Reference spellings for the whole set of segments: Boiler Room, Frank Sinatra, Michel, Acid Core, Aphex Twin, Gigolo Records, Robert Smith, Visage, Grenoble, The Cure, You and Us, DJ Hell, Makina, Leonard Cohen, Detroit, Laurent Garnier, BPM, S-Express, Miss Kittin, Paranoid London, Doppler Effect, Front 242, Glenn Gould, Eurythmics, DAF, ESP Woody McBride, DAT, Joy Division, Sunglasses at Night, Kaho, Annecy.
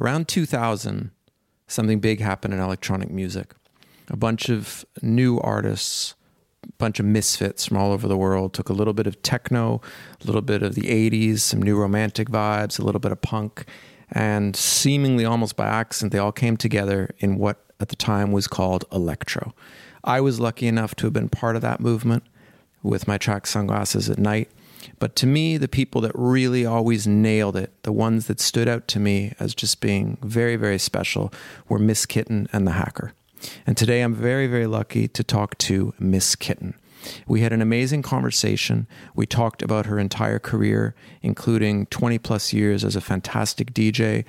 around 2000, something big happened in electronic music. A bunch of new artists, a bunch of misfits from all over the world, took a little bit of techno, a little bit of the 80s, some new romantic vibes, a little bit of punk, and seemingly almost by accident, they all came together in what at the time was called electro. I was lucky enough to have been part of that movement with my track Sunglasses at Night. But to me, the people that really always nailed it, the ones that stood out to me as just being very, very special, were Miss Kittin and The Hacker. And today I'm very, very lucky to talk to Miss Kittin. We had an amazing conversation. We talked about her entire career, including 20 plus years as a fantastic DJ,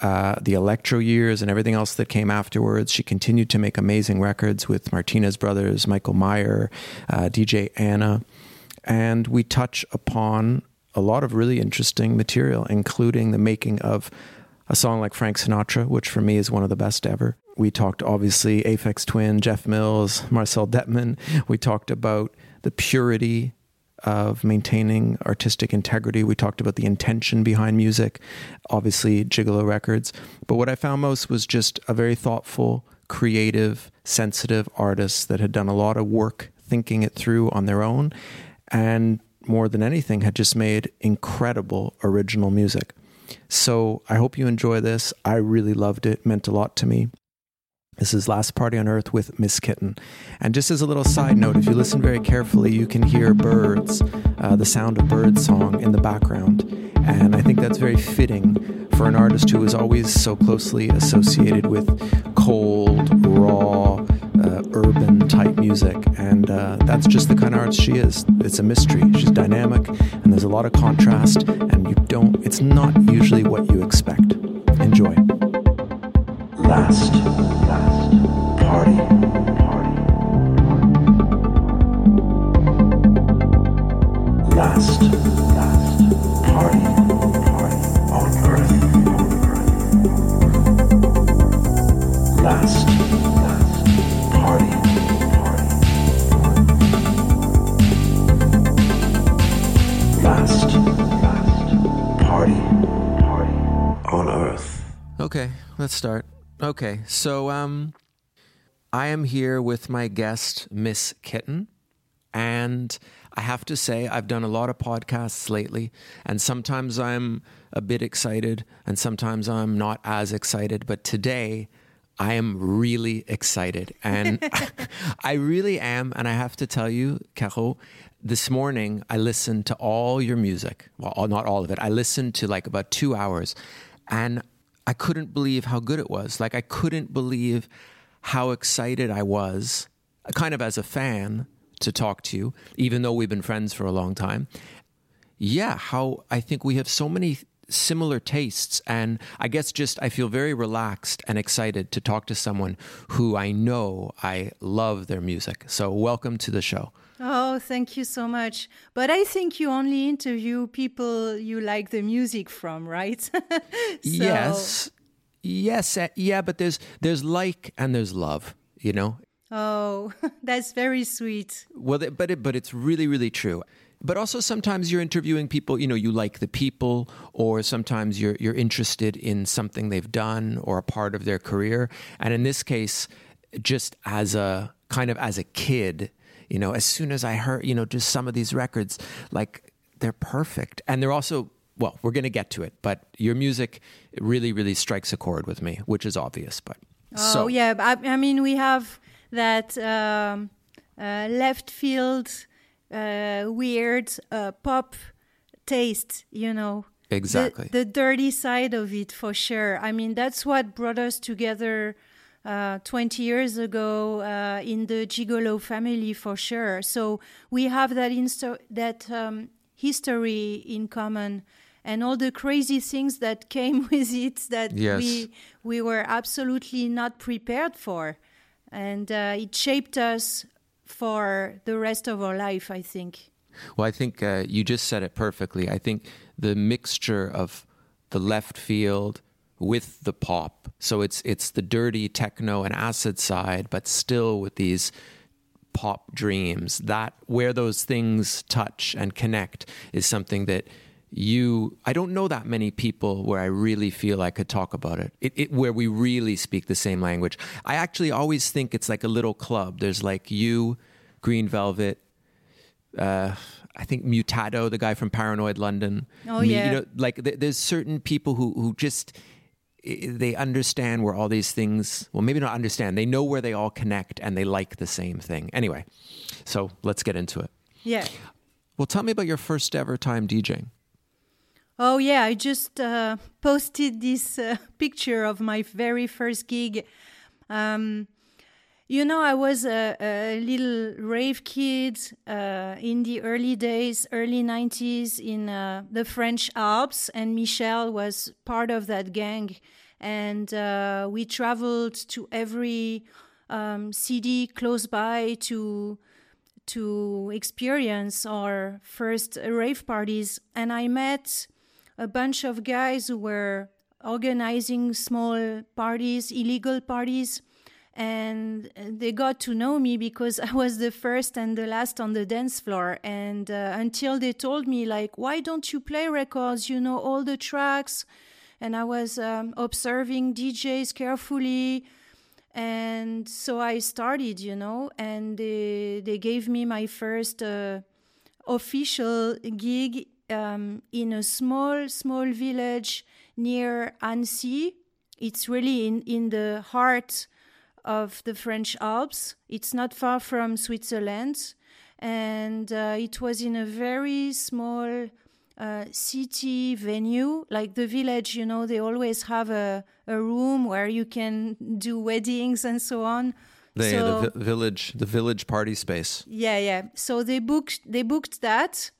the electro years and everything else that came afterwards. She continued to make amazing records with Martinez Brothers, Michael Meyer, DJ Anna. And we touch upon a lot of really interesting material, including the making of a song like Frank Sinatra, which for me is one of the best ever. We talked, obviously, Aphex Twin, Jeff Mills, Marcel Dettman. We talked about the purity of maintaining artistic integrity. We talked about the intention behind music, obviously Gigolo Records. But what I found most was just a very thoughtful, creative, sensitive artist that had done a lot of work thinking it through on their own, and more than anything, had just made incredible original music. So I hope you enjoy this. I really loved it. It meant a lot to me. This is Last Party on Earth with Miss Kittin. And just as a little side note, if you listen very carefully, you can hear birds, the sound of bird song in the background. And I think that's very fitting for an artist who is always so closely associated with cold, raw, urban type music. And that's just the kind of artist she is. It's a mystery. She's dynamic and there's a lot of contrast, and it's not usually what you expect. Enjoy. Last party. Last party on earth. Last party. Last party on earth. Okay, let's start. Okay, so I am here with my guest, Miss Kittin, and I have to say I've done a lot of podcasts lately, and sometimes I'm a bit excited, and sometimes I'm not as excited, but today I am really excited, and I really am, and I have to tell you, Kaho, this morning I listened to all your music, well, not all of it, I listened to like about 2 hours, and I couldn't believe how good it was. Like, I couldn't believe how excited I was, kind of as a fan, to talk to you, even though we've been friends for a long time. Yeah, how I think we have so many similar tastes. And I guess just I feel very relaxed and excited to talk to someone who I know I love their music. So welcome to the show. Oh, thank you so much. But I think you only interview people you like the music from, right? So. Yes. Yeah, but there's like and there's love, you know? Oh, that's very sweet. Well, but it's really, really true. But also sometimes you're interviewing people, you know, you like the people, or sometimes you're interested in something they've done or a part of their career. And in this case, just as a kind of as a kid, you know, as soon as I heard, you know, just some of these records, like, they're perfect. And they're also, well, we're going to get to it, but your music really, really strikes a chord with me, which is obvious. But yeah. I mean, we have that left field, weird pop taste, you know. Exactly. The dirty side of it, for sure. I mean, that's what brought us together 20 years ago in the Gigolo family, for sure. So we have that that history in common, and all the crazy things that came with it that we were absolutely not prepared for, and it shaped us for the rest of our life, I think. Well, I think you just said it perfectly. I think the mixture of the left field with the pop. So it's the dirty techno and acid side, but still with these pop dreams, that where those things touch and connect is something that I don't know that many people where I really feel I could talk about it, where we really speak the same language. I actually always think it's like a little club. There's like you, Green Velvet, I think Mutado, the guy from Paranoid London. Oh, yeah. You know, like there's certain people who just, they understand where all these things, well, maybe not understand. They know where they all connect and they like the same thing. Anyway, so let's get into it. Yeah. Well, tell me about your first ever time DJing. Oh, yeah, I just posted this picture of my very first gig. You know, I was a little rave kid in the early days, early 90s in the French Alps, and Michel was part of that gang. And we traveled to every city close by to experience our first rave parties. And I met a bunch of guys who were organizing small parties, illegal parties, and they got to know me because I was the first and the last on the dance floor. And until they told me, like, why don't you play records? You know all the tracks. And I was observing DJs carefully. And so I started, you know, and they gave me my first official gig in a small village near Annecy. It's really in the heart of the French Alps. It's not far from Switzerland. And it was in a very small city venue. Like the village, you know, they always have a room where you can do weddings and so on. The village party space. Yeah. So they booked that.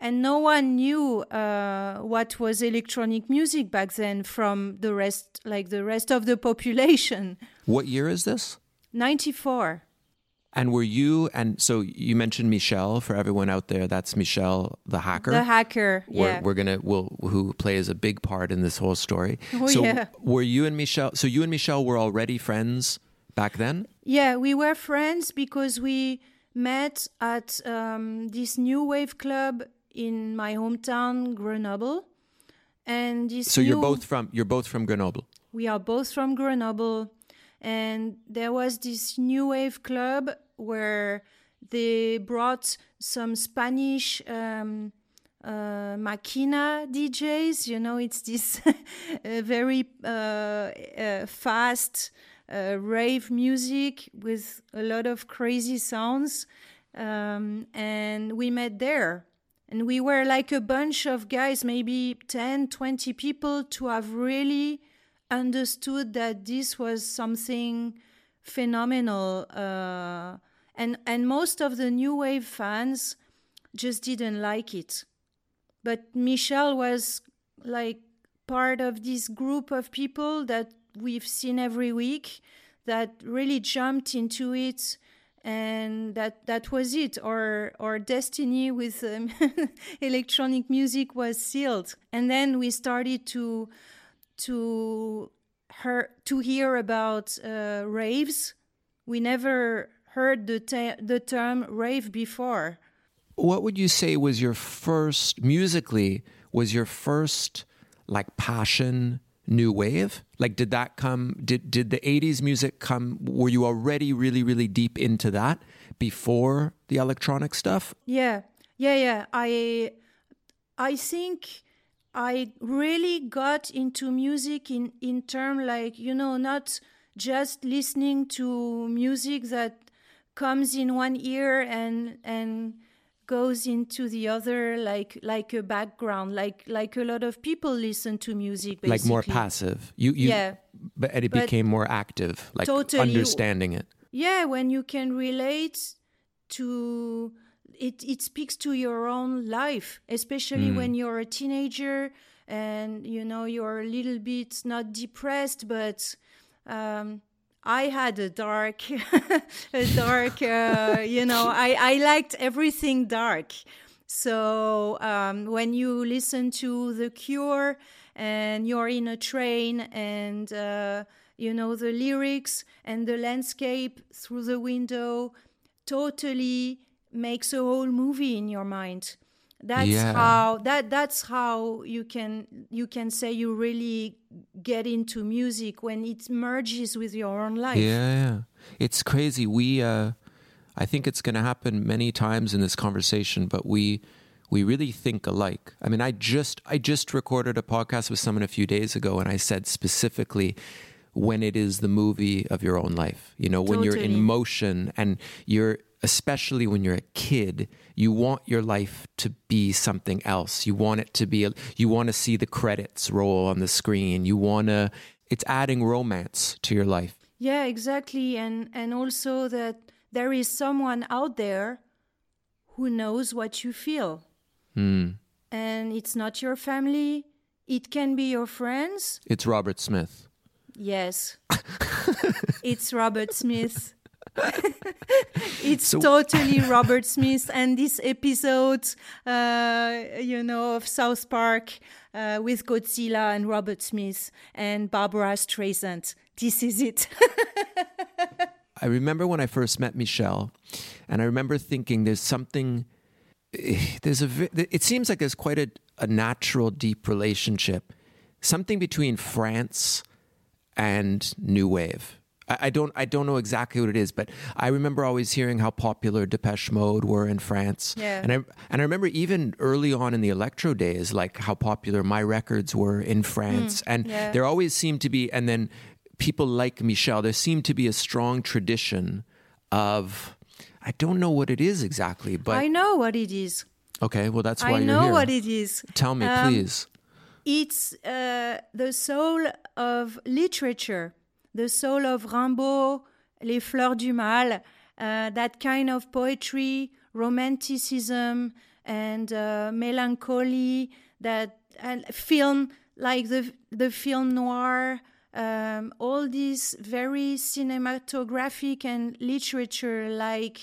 And no one knew what was electronic music back then from the rest of the population. What year is this? 94. And were you, and so you mentioned Michel, for everyone out there, that's Michel, the hacker. The hacker, yeah. Who plays a big part in this whole story. Oh, so yeah. You and Michel were already friends back then? Yeah, we were friends because we met at this new wave club in my hometown, Grenoble. And you're both from Grenoble? We are both from Grenoble. And there was this new wave club where they brought some Spanish Makina DJs. You know, it's this very fast rave music with a lot of crazy sounds. And we met there. And we were like a bunch of guys, maybe 10, 20 people, to have really understood that this was something phenomenal, and most of the new wave fans just didn't like it. But Michel was like part of this group of people that we've seen every week that really jumped into it, and that was it. Our destiny with electronic music was sealed. And then we started to hear about raves. We never heard the term rave before. What would you say was your first, musically, like passion, new wave? Like did that come, did the 80s music come, were you already really, really deep into that before the electronic stuff? Yeah. I think I really got into music in term like, you know, not just listening to music that comes in one ear and goes into the other like a background, like a lot of people listen to music basically. Like more passive. But became more active, like totally understanding it. Yeah, when you can relate to It speaks to your own life, especially when you're a teenager and, you know, you're a little bit not depressed, but I had a dark, you know, I liked everything dark. So when you listen to The Cure and you're in a train and, you know, the lyrics and the landscape through the window, totally makes a whole movie in your mind. That's how that's how you can say you really get into music, when it merges with your own life. Yeah, it's crazy. We I think it's going to happen many times in this conversation, but we really think alike. I mean, I just recorded a podcast with someone a few days ago, and I said specifically, when it is the movie of your own life, you know, when you're in motion, and you're, especially when you're a kid, you want your life to be something else. You want it to be, you want to see the credits roll on the screen. You want to, it's adding romance to your life. Yeah, exactly. And also that there is someone out there who knows what you feel. And it's not your family. It can be your friends. It's Robert Smith. Yes. It's Robert Smith. Totally Robert Smith. And this episode, of South Park with Godzilla and Robert Smith and Barbara Streisand. This is it. I remember when I first met Michel, and I remember thinking it seems like there's quite a natural, deep relationship, something between France and New Wave. I don't know exactly what it is, but I remember always hearing how popular Depeche Mode were in France. Yeah. And I remember even early on in the electro days, like how popular my records were in France. There always seemed to be, and then people like Michel, there seemed to be a strong tradition of, I don't know what it is exactly, but... I know what it is. Okay, well, that's why you're here. I know what it is. Tell me, please. It's the soul of literature, the soul of Rimbaud, Les Fleurs du Mal, that kind of poetry, romanticism, and melancholy, that film, like the film noir... all these very cinematographic and literature-like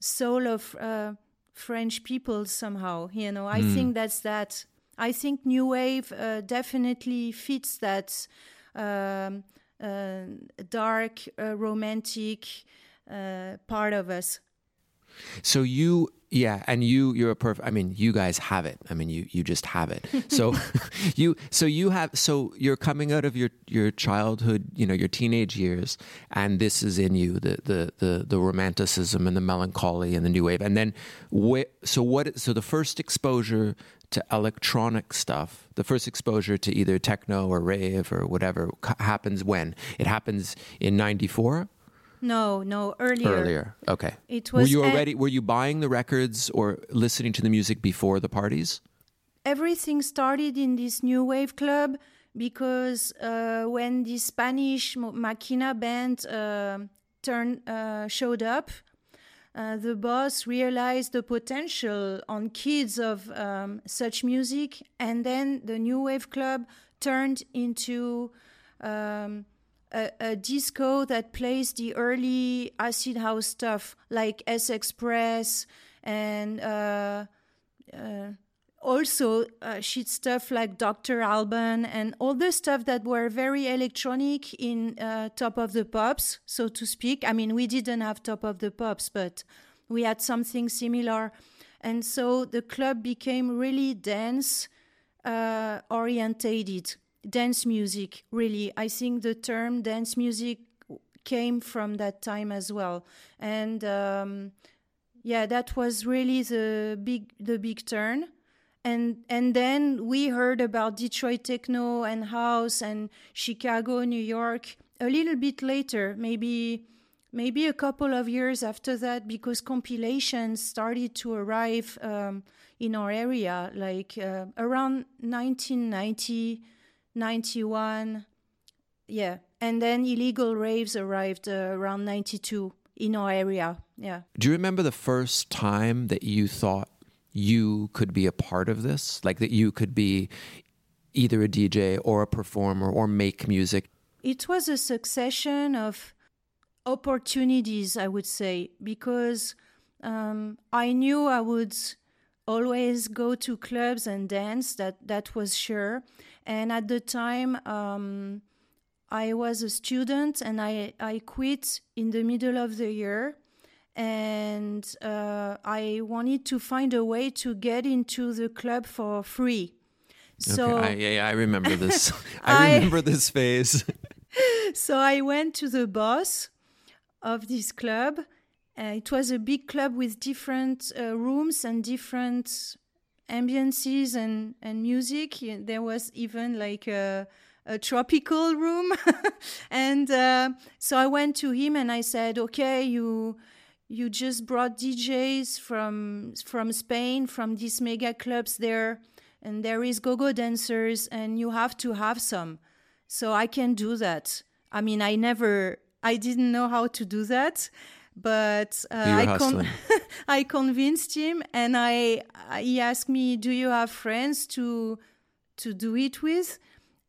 soul of French people somehow, you know. I think that's that. I think New Wave definitely fits that dark, romantic part of us. So you're a perfect, I mean, you guys have it. I mean, you just have it. So you're coming out of your childhood, you know, your teenage years, and this is in you, the romanticism and the melancholy and the new wave. And then, so the first exposure to electronic stuff, the first exposure to either techno or rave or whatever happens when? It happens in 94? No, earlier. Earlier, okay. It was. Were you buying the records or listening to the music before the parties? Everything started in this new wave club because when the Spanish Makina band showed up, the boss realized the potential on kids of such music, and then the new wave club turned into... A disco that plays the early acid house stuff like S-Express and also shit stuff like Dr. Alban and all the stuff that were very electronic in Top of the Pops, so to speak. I mean, we didn't have Top of the Pops, but we had something similar. And so the club became really dance orientated. Dance music, really. I think the term dance music came from that time as well. And that was really the big turn. And then we heard about Detroit techno and house and Chicago, New York, a little bit later, maybe a couple of years after that, because compilations started to arrive in our area, like around 1990, 91, and then illegal raves arrived around 92 in our area. Yeah. Do you remember the first time that you thought you could be a part of this, like that you could be either a DJ or a performer or make music? It was a succession of opportunities, I would say, because I knew I would always go to clubs and dance, that was sure. And at the time, I was a student, and I quit in the middle of the year. and I wanted to find a way to get into the club for free. So okay. I remember this. I remember this phase. So I went to the boss of this club. It was a big club with different rooms and different ambiances and music. There was even like a tropical room. And so I went to him and I said, okay, you just brought DJs from Spain, from these mega clubs there. And there is go-go dancers, and you have to have some. So I can do that. I mean, I didn't know how to do that, but I convinced him, and he asked me, do you have friends to do it with?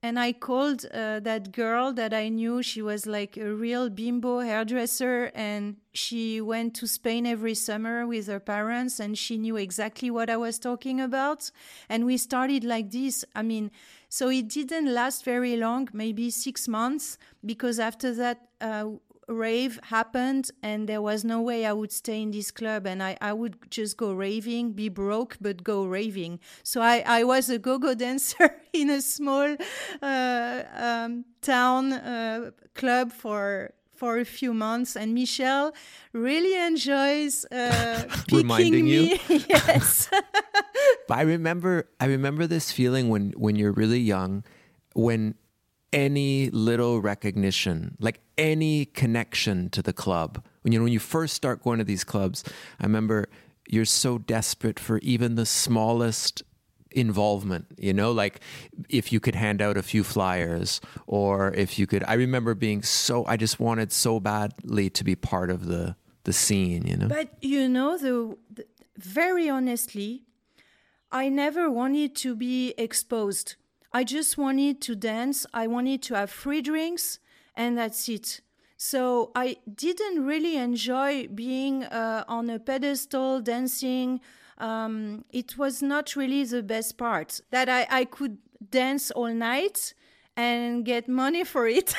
And I called that girl that I knew. She was like a real bimbo hairdresser, and she went to Spain every summer with her parents, and she knew exactly what I was talking about. And we started like this. I mean, so it didn't last very long, maybe 6 months, because after that rave happened, and there was no way I would stay in this club, and I would just go raving, be broke, but go raving. So I was a go-go dancer in a small town club for a few months, and Michel really enjoys reminding me. Yes. I remember this feeling when you're really young, when any little recognition, like any connection to the club. When you first start going to these clubs, I remember you're so desperate for even the smallest involvement, like if you could hand out a few flyers, or if you could, I remember being I just wanted so badly to be part of the scene, But the very honestly, I never wanted to be exposed. I just wanted to dance. I wanted to have free drinks, and that's it. So I didn't really enjoy being on a pedestal dancing. It was not really the best part, that I could dance all night and get money for it.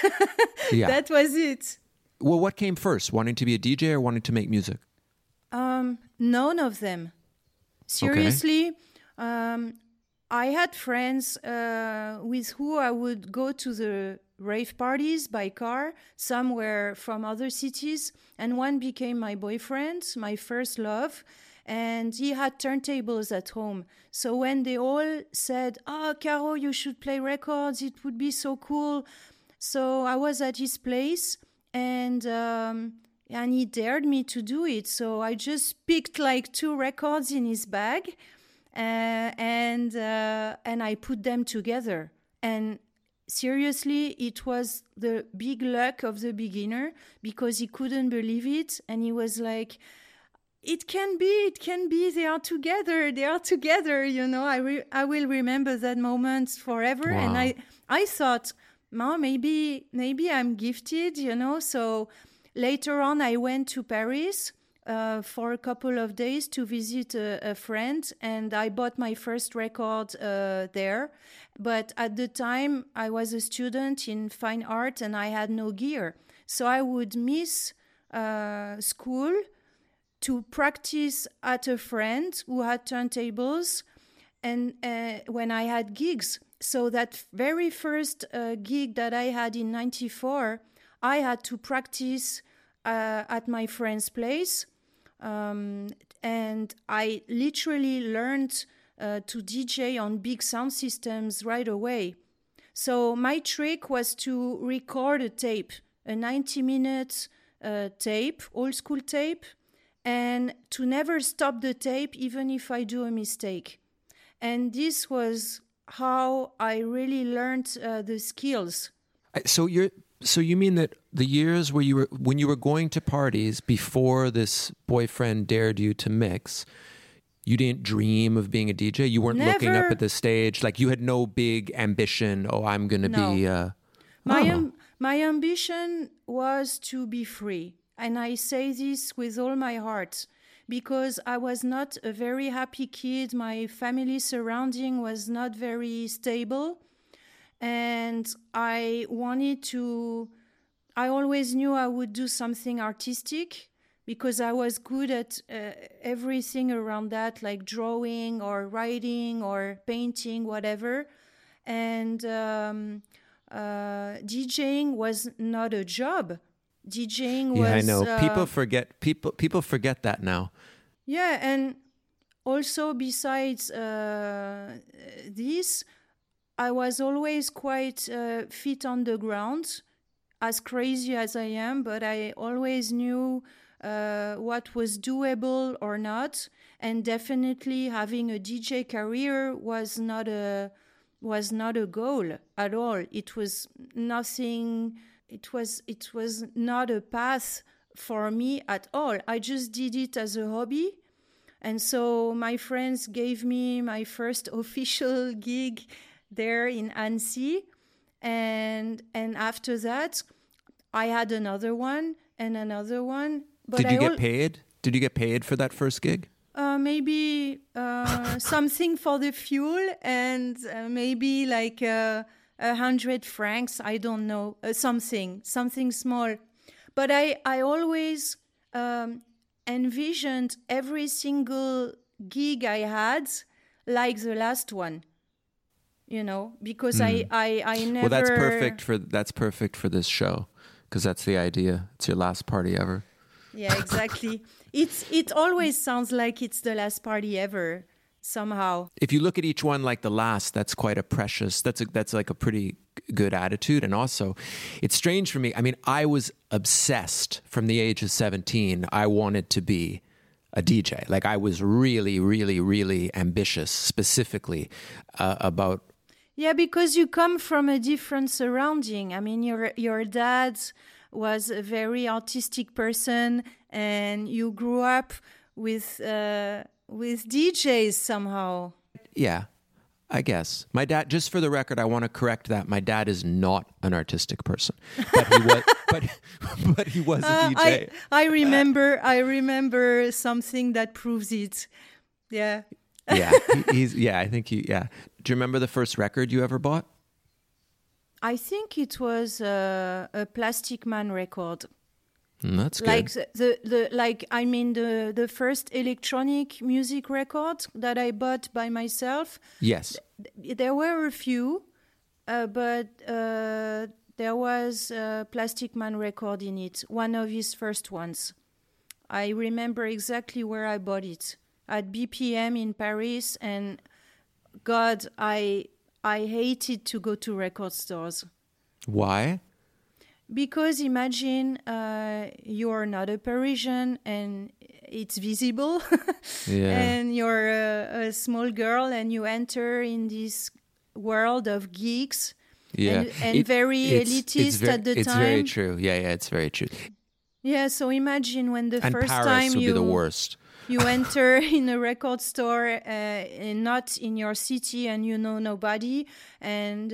Yeah. That was it. Well, what came first, wanting to be a DJ or wanting to make music? None of them. Seriously. Okay. I had friends with who I would go to the rave parties by car, some were from other cities, and one became my boyfriend, my first love, and he had turntables at home. So when they all said, Caro, you should play records, it would be so cool. So I was at his place, and he dared me to do it. So I just picked like 2 records in his bag, and I put them together. And seriously, it was the big luck of the beginner, because he couldn't believe it, and he was like, it can be, they are together, I will remember that moment forever. Wow. And I thought, maybe I'm gifted, so later on I went to Paris for a couple of days to visit a friend, and I bought my first record there. But at the time, I was a student in fine art, and I had no gear. So I would miss school to practice at a friend who had turntables, and when I had gigs. So that very first gig that I had in 94, I had to practice at my friend's place. And I literally learned to DJ on big sound systems right away. So my trick was to record a 90-minute tape, old school tape, and to never stop the tape, even if I do a mistake. And this was how I really learned the skills. So you mean that the years when you were going to parties before this boyfriend dared you to mix, you didn't dream of being a DJ? You weren't Never. Looking up at the stage? Like, you had no big ambition, I'm going to be... My ambition was to be free. And I say this with all my heart, because I was not a very happy kid. My family surrounding was not very stable. And I always knew I would do something artistic, because I was good at everything around that, like drawing or writing or painting, whatever. And DJing was not a job. DJing was... Yeah, I know. People forget that now. Yeah, and also besides this, I was always quite feet on the ground, as crazy as I am, but I always knew what was doable or not. And definitely having a DJ career was not a goal at all. It was nothing... It was not a path for me at all. I just did it as a hobby. And so my friends gave me my first official gig there in Annecy. And after that, I had another one and another one. But Did you get paid? Did you get paid for that first gig? Maybe something for the fuel and maybe like... 100 francs, I don't know, something small. But I always envisioned every single gig I had like the last one, you know, because I never... Well, that's perfect for this show, because that's the idea. It's your last party ever. Yeah, exactly. It always sounds like it's the last party ever. Somehow, if you look at each one like the last, that's quite a precious. That's like a pretty good attitude. And also, it's strange for me. I mean, I was obsessed from the age of 17. I wanted to be a DJ. Like I was really, really, really ambitious, specifically about. Yeah, because you come from a different surrounding. I mean, your dad was a very artistic person, and you grew up with. With DJs somehow. Yeah, I guess. My dad, just for the record, I want to correct that. My dad is not an artistic person. But he was, but he was a DJ. I remember something that proves it. Yeah. Yeah. I think Do you remember the first record you ever bought? I think it was a Plastic Man record. That's good. Like the first electronic music record that I bought by myself. Yes, there were a few, but there was a Plastic Man record in it. One of his first ones. I remember exactly where I bought it, at BPM in Paris. And God, I hated to go to record stores. Why? Because imagine you're not a Parisian and it's visible and you're a small girl and you enter in this world of geeks and very elitist at the time. It's very true. Yeah, it's very true. Yeah, so imagine when the first time you enter in a record store and not in your city and you know nobody and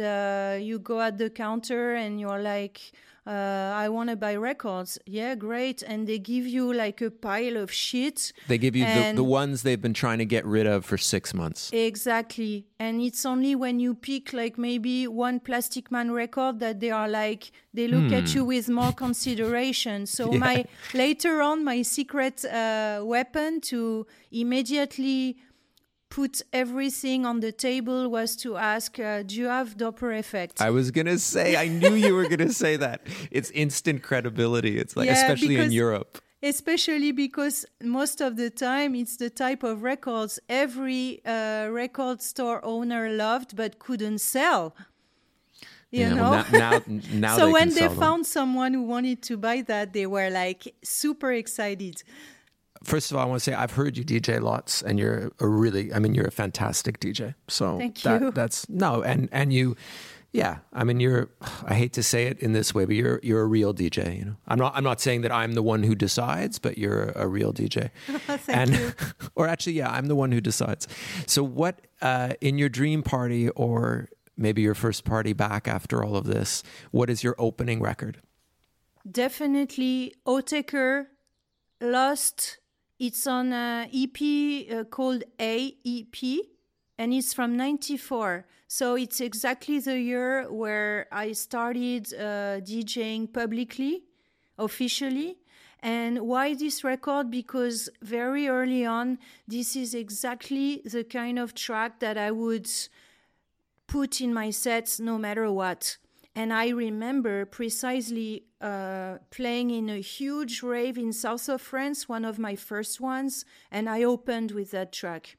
you go at the counter and you're like... I want to buy records. Yeah, great. And they give you like a pile of shit. They give you the ones they've been trying to get rid of for 6 months. Exactly. And it's only when you pick like maybe one Plastic Man record that they are like, they look at you with more consideration. So later on, my secret weapon to immediately put everything on the table was to ask, do you have Doppler Effect? I was going to say, I knew you were going to say that. It's instant credibility. It's like, especially in Europe. Especially because most of the time it's the type of records every record store owner loved but couldn't sell. You know? Well, now so when they found someone who wanted to buy that, they were like super excited. First of all, I want to say I've heard you DJ lots, and you're you're a fantastic DJ. So thank you. I hate to say it in this way, but you're a real DJ. You know, I'm not saying that I'm the one who decides, but you're a real DJ. Thank you. Or actually, yeah, I'm the one who decides. So what in your dream party, or maybe your first party back after all of this? What is your opening record? Definitely Autechre Lost. It's on an EP called AEP, and it's from 94. So it's exactly the year where I started DJing publicly, officially. And why this record? Because very early on, this is exactly the kind of track that I would put in my sets no matter what. And I remember precisely playing in a huge rave in south of France, one of my first ones, and I opened with that track.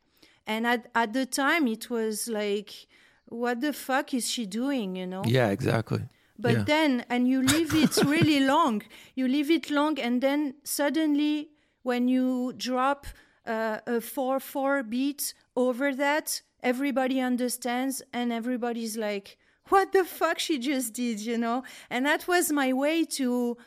And at the time, it was like, what the fuck is she doing, you know? Yeah, exactly. But then, and you leave it really long. You leave it long, and then suddenly, when you drop a 4-4 beat over that, everybody understands, and everybody's like, what the fuck she just did, you know? And that was my way to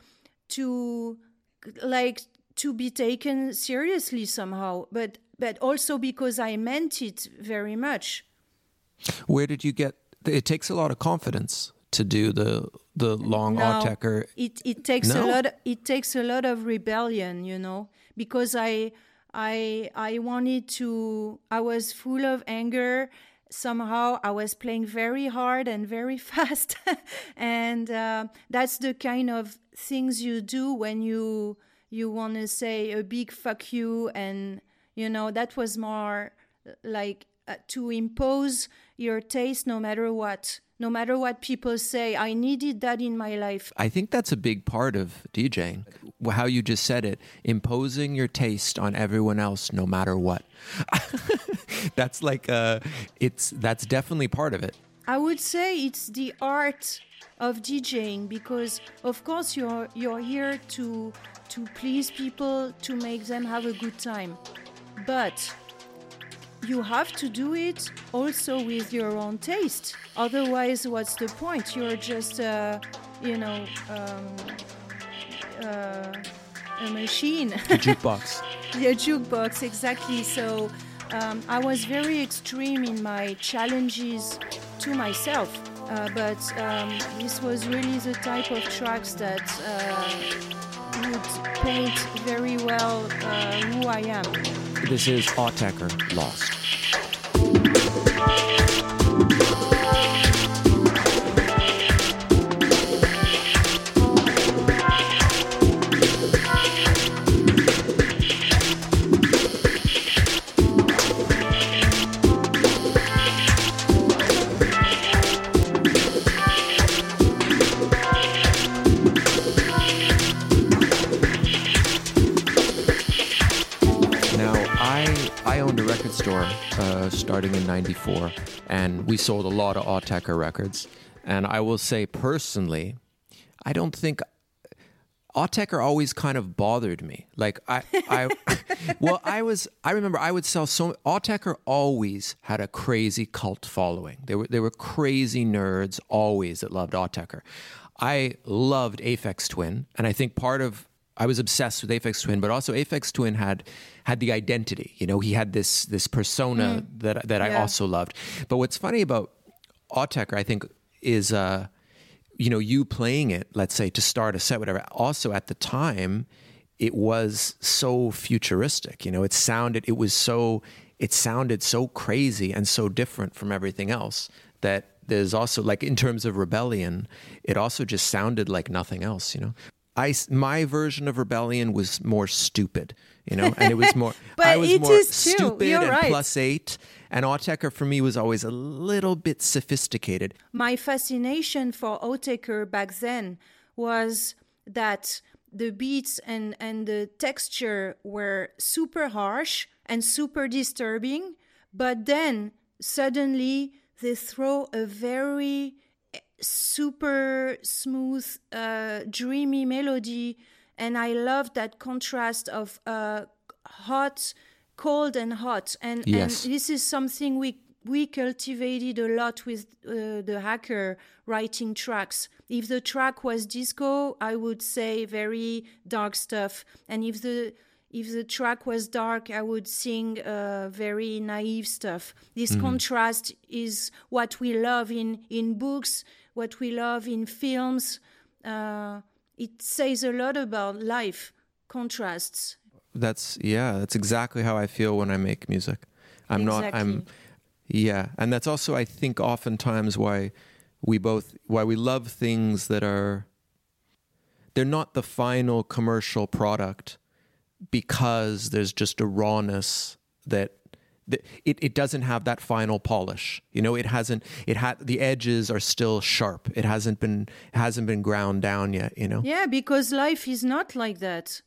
be taken seriously somehow, but also because I meant it very much. Where did you get? It takes a lot of confidence to do the long Autechre. It takes a lot of rebellion, you know, because I wanted to. I was full of anger. Somehow I was playing very hard and very fast. And that's the kind of things you do when you want to say a big fuck you. And, you know, that was more like to impose your taste no matter what people say. I needed that in my life. I think that's a big part of DJing, how you just said it, imposing your taste on everyone else no matter what. That's like, that's definitely part of it. I would say it's the art of DJing, because of course you're here to please people, to make them have a good time. But you have to do it also with your own taste. Otherwise, what's the point? You're just, a machine. A jukebox. Yeah, jukebox, exactly. So I was very extreme in my challenges to myself. But this was really the type of tracks that would paint very well who I am. This is Autechre Lost. Starting in 94, and we sold a lot of Autechre records. And I will say personally, I don't think Autechre always kind of bothered me. Like I remember I would sell so Autechre always had a crazy cult following. They were crazy nerds always that loved Autechre. I loved Aphex Twin, and I think I was obsessed with Aphex Twin, but also Aphex Twin had the identity. You know, he had this persona that I also loved. But what's funny about Autechre, I think, is, you playing it, let's say, to start a set, whatever. Also, at the time, it was so futuristic. You know, it sounded so crazy and so different from everything else that there's also, like, in terms of rebellion, it also just sounded like nothing else, you know? My version of rebellion was more stupid, you know, and it was more. But I was more stupid. You're and right. +8, and Autechre for me was always a little bit sophisticated. My fascination for Autechre back then was that the beats and the texture were super harsh and super disturbing, but then suddenly they throw a very super smooth, dreamy melody, and I love that contrast of hot, cold, and hot. And, yes. And this is something we cultivated a lot with The Hacker, writing tracks. If the track was disco, I would say very dark stuff, and if the track was dark, I would sing very naive stuff. This contrast is what we love in books, what we love in films. It says a lot about life, contrasts. That's exactly how I feel when I make music. And that's also, I think, oftentimes why we love things that are they're not the final commercial product because there's just a rawness that it doesn't have that final polish. You know, the edges are still sharp. It hasn't been ground down yet, you know? Yeah, because life is not like that.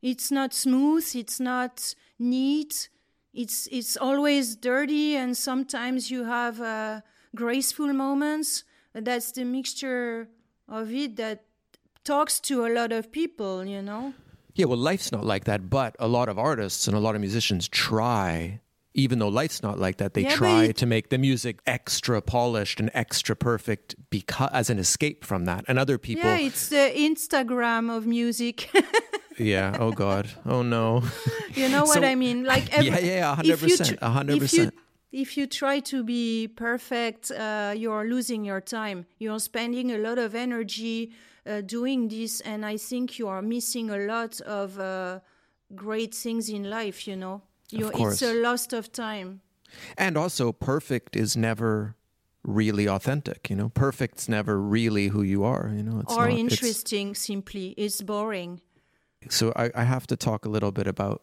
It's not smooth. It's not neat. It's always dirty. And sometimes you have graceful moments. That's the mixture of it that talks to a lot of people, you know? Yeah, well, life's not like that, but a lot of artists and a lot of musicians try, even though life's not like that, they try to make the music extra polished and extra perfect because as an escape from that. And other people... Yeah, it's the Instagram of music. Yeah, oh God, oh no. You know what I mean? Like 100%, 100%. If you try to be perfect, you're losing your time. You're spending a lot of energy doing this, and I think you are missing a lot of great things in life, you know? It's a loss of time. And also, perfect is never really authentic, you know? Perfect's never really who you are, you know? It's not interesting, simply. It's boring. So I have to talk a little bit about,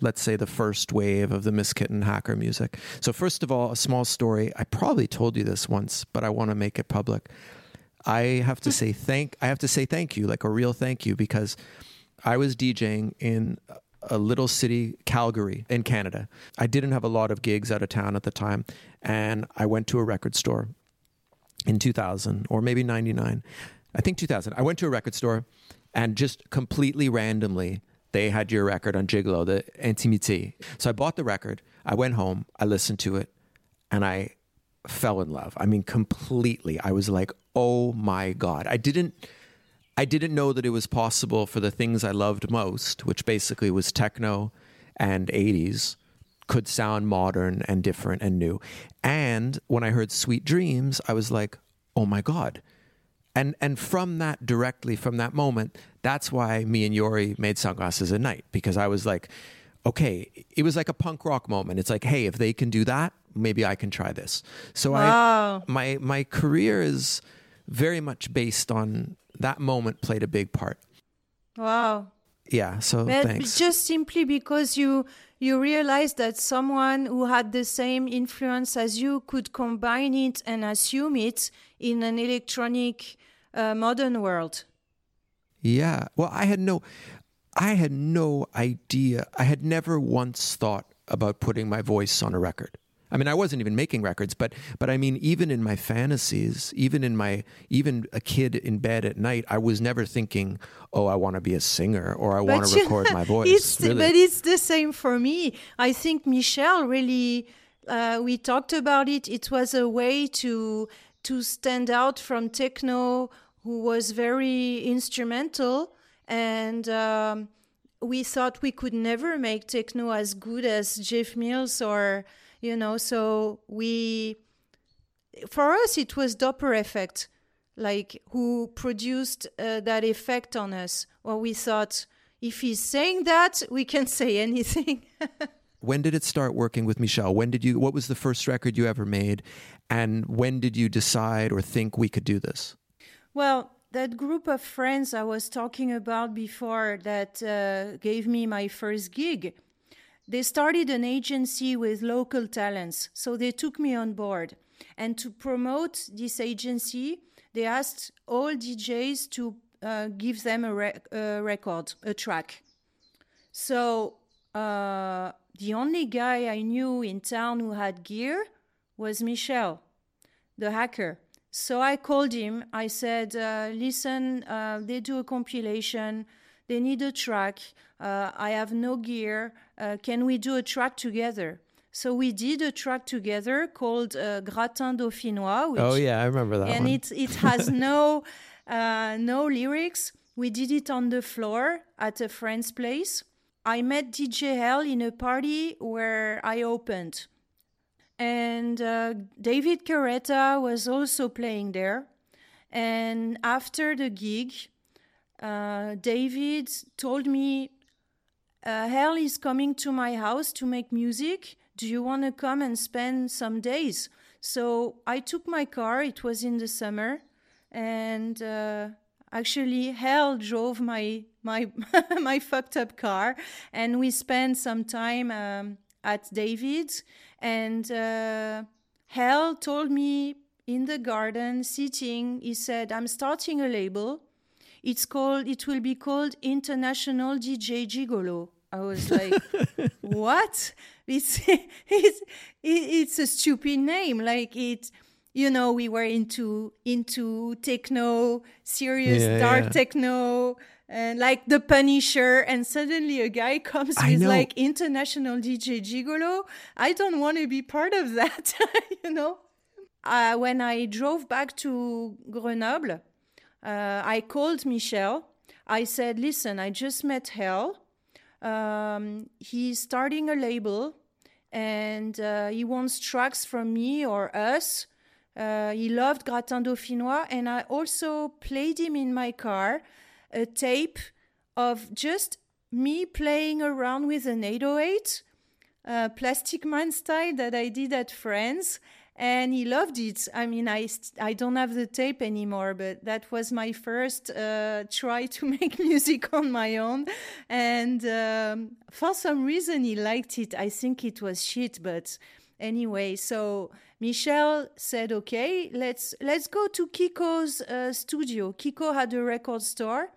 let's say, the first wave of the Miss Kittin hacker music. So first of all, a small story. I probably told you this once, but I want to make it public. I have to say thank you, like a real thank you, because I was DJing in a little city, Calgary, in Canada. I didn't have a lot of gigs out of town at the time, and I went to a record store in 2000 or maybe 99. I think 2000. I went to a record store, and just completely randomly, they had your record on Gigolo, the Intimité. So I bought the record. I went home. I listened to it, and I fell in love. I mean, completely. I was like, oh my God. I didn't know that it was possible for the things I loved most, which basically was techno and 80s, could sound modern and different and new. And when I heard Sweet Dreams, I was like, oh my God. And from that, directly from that moment, that's why me and Yori made Sunglasses at Night, because I was like, okay, it was like a punk rock moment. It's like, hey, if they can do that, maybe I can try this. So wow. My career is very much based on that moment played a big part. Wow. Yeah, so but thanks. Just simply because you realize that someone who had the same influence as you could combine it and assume it in an electronic modern world. Yeah. Well, I had no idea. I had never once thought about putting my voice on a record. I mean, I wasn't even making records, but I mean, even in my fantasies, even a kid in bed at night, I was never thinking, oh, I want to be a singer or I want to record my voice. But it's the same for me. I think Michel really, we talked about it. It was a way to stand out from techno, who was very instrumental. And we thought we could never make techno as good as Jeff Mills or, you know, so for us, it was Doppler Effect, like who produced that effect on us. Or we thought, if he's saying that, we can say anything. When did it start working with Michel? What was the first record you ever made? And when did you decide or think we could do this? Well, that group of friends I was talking about before that gave me my first gig, they started an agency with local talents. So they took me on board. And to promote this agency, they asked all DJs to give them a record, a track. So the only guy I knew in town who had gear was Michel, the hacker. So I called him. I said, listen, they do a compilation. They need a track. I have no gear. Can we do a track together? So we did a track together called Gratin Dauphinois. Oh, yeah, I remember that one. And it has no lyrics. We did it on the floor at a friend's place. I met DJ Hell in a party where I opened. And David Carretta was also playing there. And after the gig, David told me, Hell is coming to my house to make music. Do you want to come and spend some days? So I took my car. It was in the summer. And Actually, Hell drove my my fucked up car, and we spent some time at David's. And Hell told me in the garden, sitting, he said, "I'm starting a label. It will be called International DJ Gigolo." I was like, "What? It's a stupid name. Like it." You know, we were into techno, serious dark techno, and like the Punisher. And suddenly a guy comes with like International DJ Gigolo. I don't want to be part of that, you know. When I drove back to Grenoble, I called Michel. I said, "Listen, I just met Hell. He's starting a label, and he wants tracks from me or us. He loved Gratin Dauphinois, and I also played him in my car a tape of just me playing around with an 808, Plastic Man style that I did at Friends, and he loved it. I mean, I don't have the tape anymore, but that was my first try to make music on my own, and for some reason he liked it. I think it was shit, but anyway, so Michel said, "Okay, let's go to Kiko's studio." Kiko had a record store,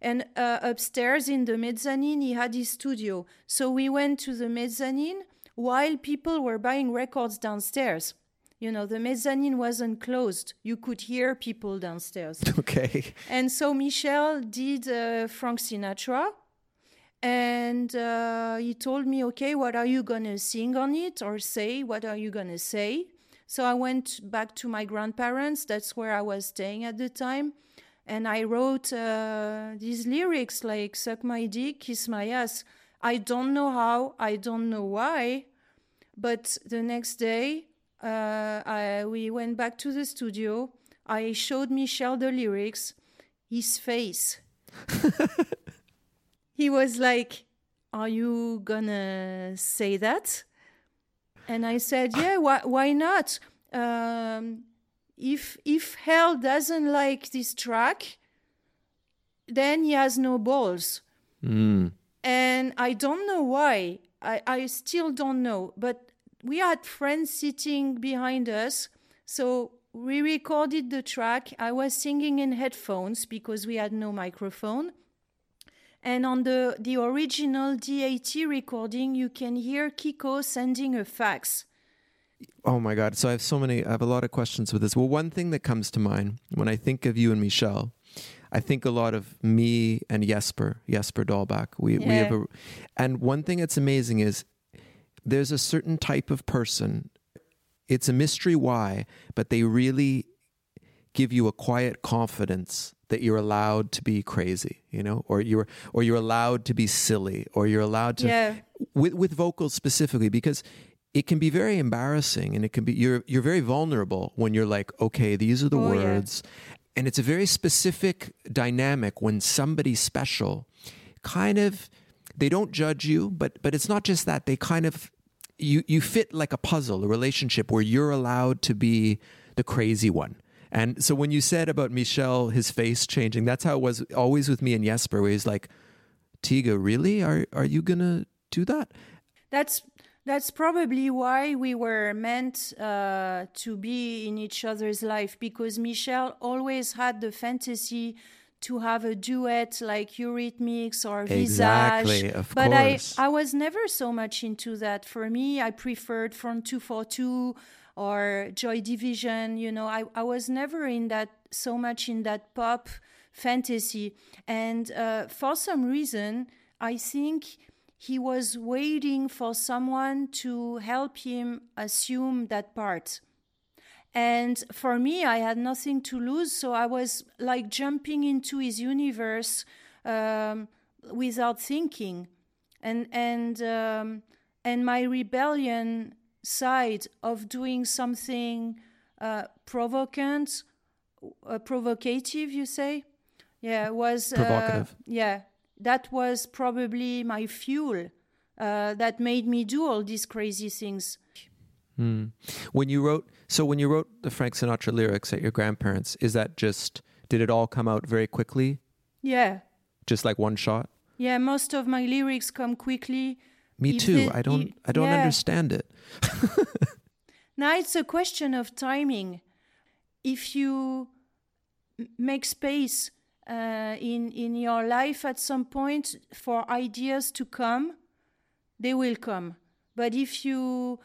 and upstairs in the mezzanine, he had his studio. So we went to the mezzanine while people were buying records downstairs. You know, the mezzanine wasn't closed. You could hear people downstairs. Okay. And so Michel did Frank Sinatra. And he told me, "Okay, what are you going to sing on it or say? What are you going to say?" So I went back to my grandparents. That's where I was staying at the time. And I wrote these lyrics like, "Suck my dick, kiss my ass." I don't know how, I don't know why. But the next day, we went back to the studio. I showed Michel the lyrics. His face. He was like, "Are you gonna say that?" And I said, "Yeah, why not? If Hell doesn't like this track, then he has no balls." Mm. And I don't know why. I still don't know. But we had friends sitting behind us. So we recorded the track. I was singing in headphones because we had no microphone. And on the original DAT recording, you can hear Kiko sending a fax. Oh my God. So I have a lot of questions with this. Well, one thing that comes to mind when I think of you and Michel, I think a lot of me and Jesper Dahlbach. We have and one thing that's amazing is there's a certain type of person. It's a mystery why, but they really give you a quiet confidence that you're allowed to be crazy, you know, or you're allowed to be silly, or you're allowed to with vocals specifically, because it can be very embarrassing, and it can be you're very vulnerable when you're like, okay, these are the words, and it's a very specific dynamic when somebody special kind of, they don't judge you, but it's not just that, they kind of you fit like a puzzle, a relationship where you're allowed to be the crazy one. And so when you said about Michel, his face changing, that's how it was always with me and Jesper, where he's like, "Tiga, really? Are you going to do that?" That's probably why we were meant to be in each other's life, because Michel always had the fantasy to have a duet like Eurythmics or Visage. Exactly, of course. But I was never so much into that. For me, I preferred Front 242. Or Joy Division, you know, I was never in that so much in that pop fantasy. And for some reason, I think he was waiting for someone to help him assume that part. And for me, I had nothing to lose. So I was like jumping into his universe without thinking. And my rebellion side of doing something provocative, you say? Yeah, was provocative. Yeah, that was probably my fuel that made me do all these crazy things. Mm. When you wrote the Frank Sinatra lyrics at your grandparents', is that just Did it all come out very quickly? Yeah. Just like one shot? Yeah, most of my lyrics come quickly. Me too. I don't understand it. Now it's a question of timing. If you make space in your life at some point for ideas to come, they will come. But if you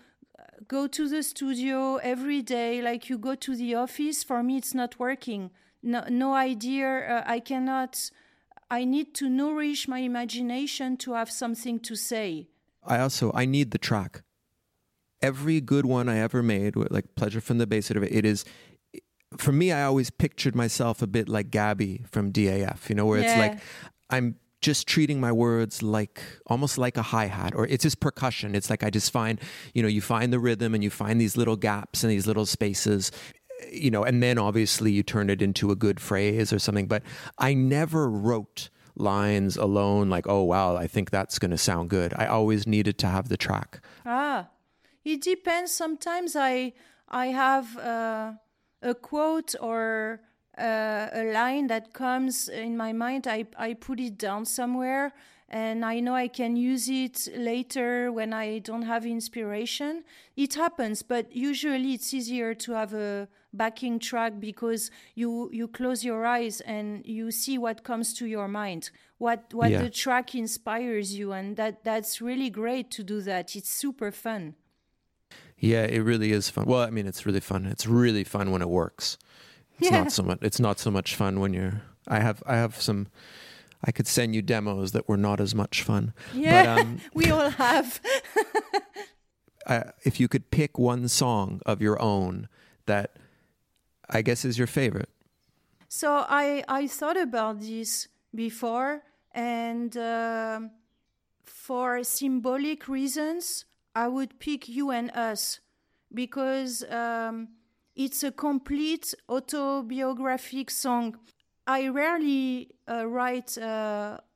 go to the studio every day, like you go to the office, for me it's not working. No idea. I cannot. I need to nourish my imagination to have something to say. I need the track. Every good one I ever made, like Pleasure from the Bass, it is, for me, I always pictured myself a bit like Gabby from DAF, where it's like, I'm just treating my words like, almost like a hi-hat, or it's just percussion. It's like, I just find, you find the rhythm and you find these little gaps and these little spaces, and then obviously you turn it into a good phrase or something. But I never wrote lines alone, like, oh, wow, I think that's going to sound good. I always needed to have the track. It depends. Sometimes I have a quote or a line that comes in my mind. I put it down somewhere and I know I can use it later when I don't have inspiration. It happens, but usually it's easier to have a backing track because you close your eyes and you see what comes to your mind, what the track inspires you. And that's really great to do that. It's super fun. Yeah, it really is fun. Well, I mean, it's really fun. It's really fun when it works. It's not so much fun when you're... I have some... I could send you demos that were not as much fun. Yeah, but, we all have. If you could pick one song of your own that I guess is your favorite. So I thought about this before, and for symbolic reasons... I would pick You and Us because it's a complete autobiographic song. I rarely write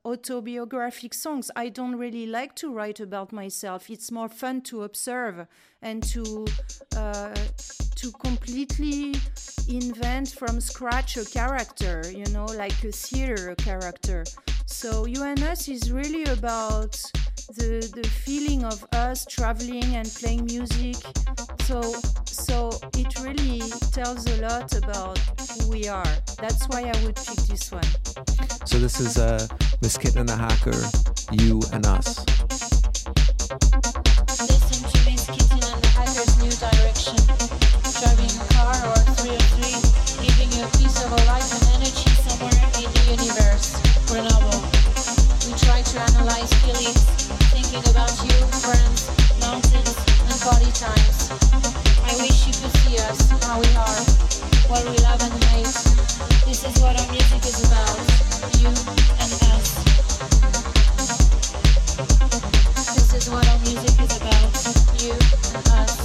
autobiographic songs. I don't really like to write about myself. It's more fun to observe and to completely invent from scratch a character, like a theater character. So You and Us is really about the feeling of us traveling and playing music. So it really tells a lot about who we are. That's why I would pick this one. So this is Miss Kittin and the Hacker, You and Us. Listen to Miss Kittin and the Hacker's New Direction. Driving a car or 303, giving you a piece of a life and energy somewhere in the universe. Grenoble. We try to analyze feelings, thinking about you, friends, mountains, and body times. I wish you could see us, how we are, what we love and hate. This is what our music is about, you and us. This is what our music is about, you and us.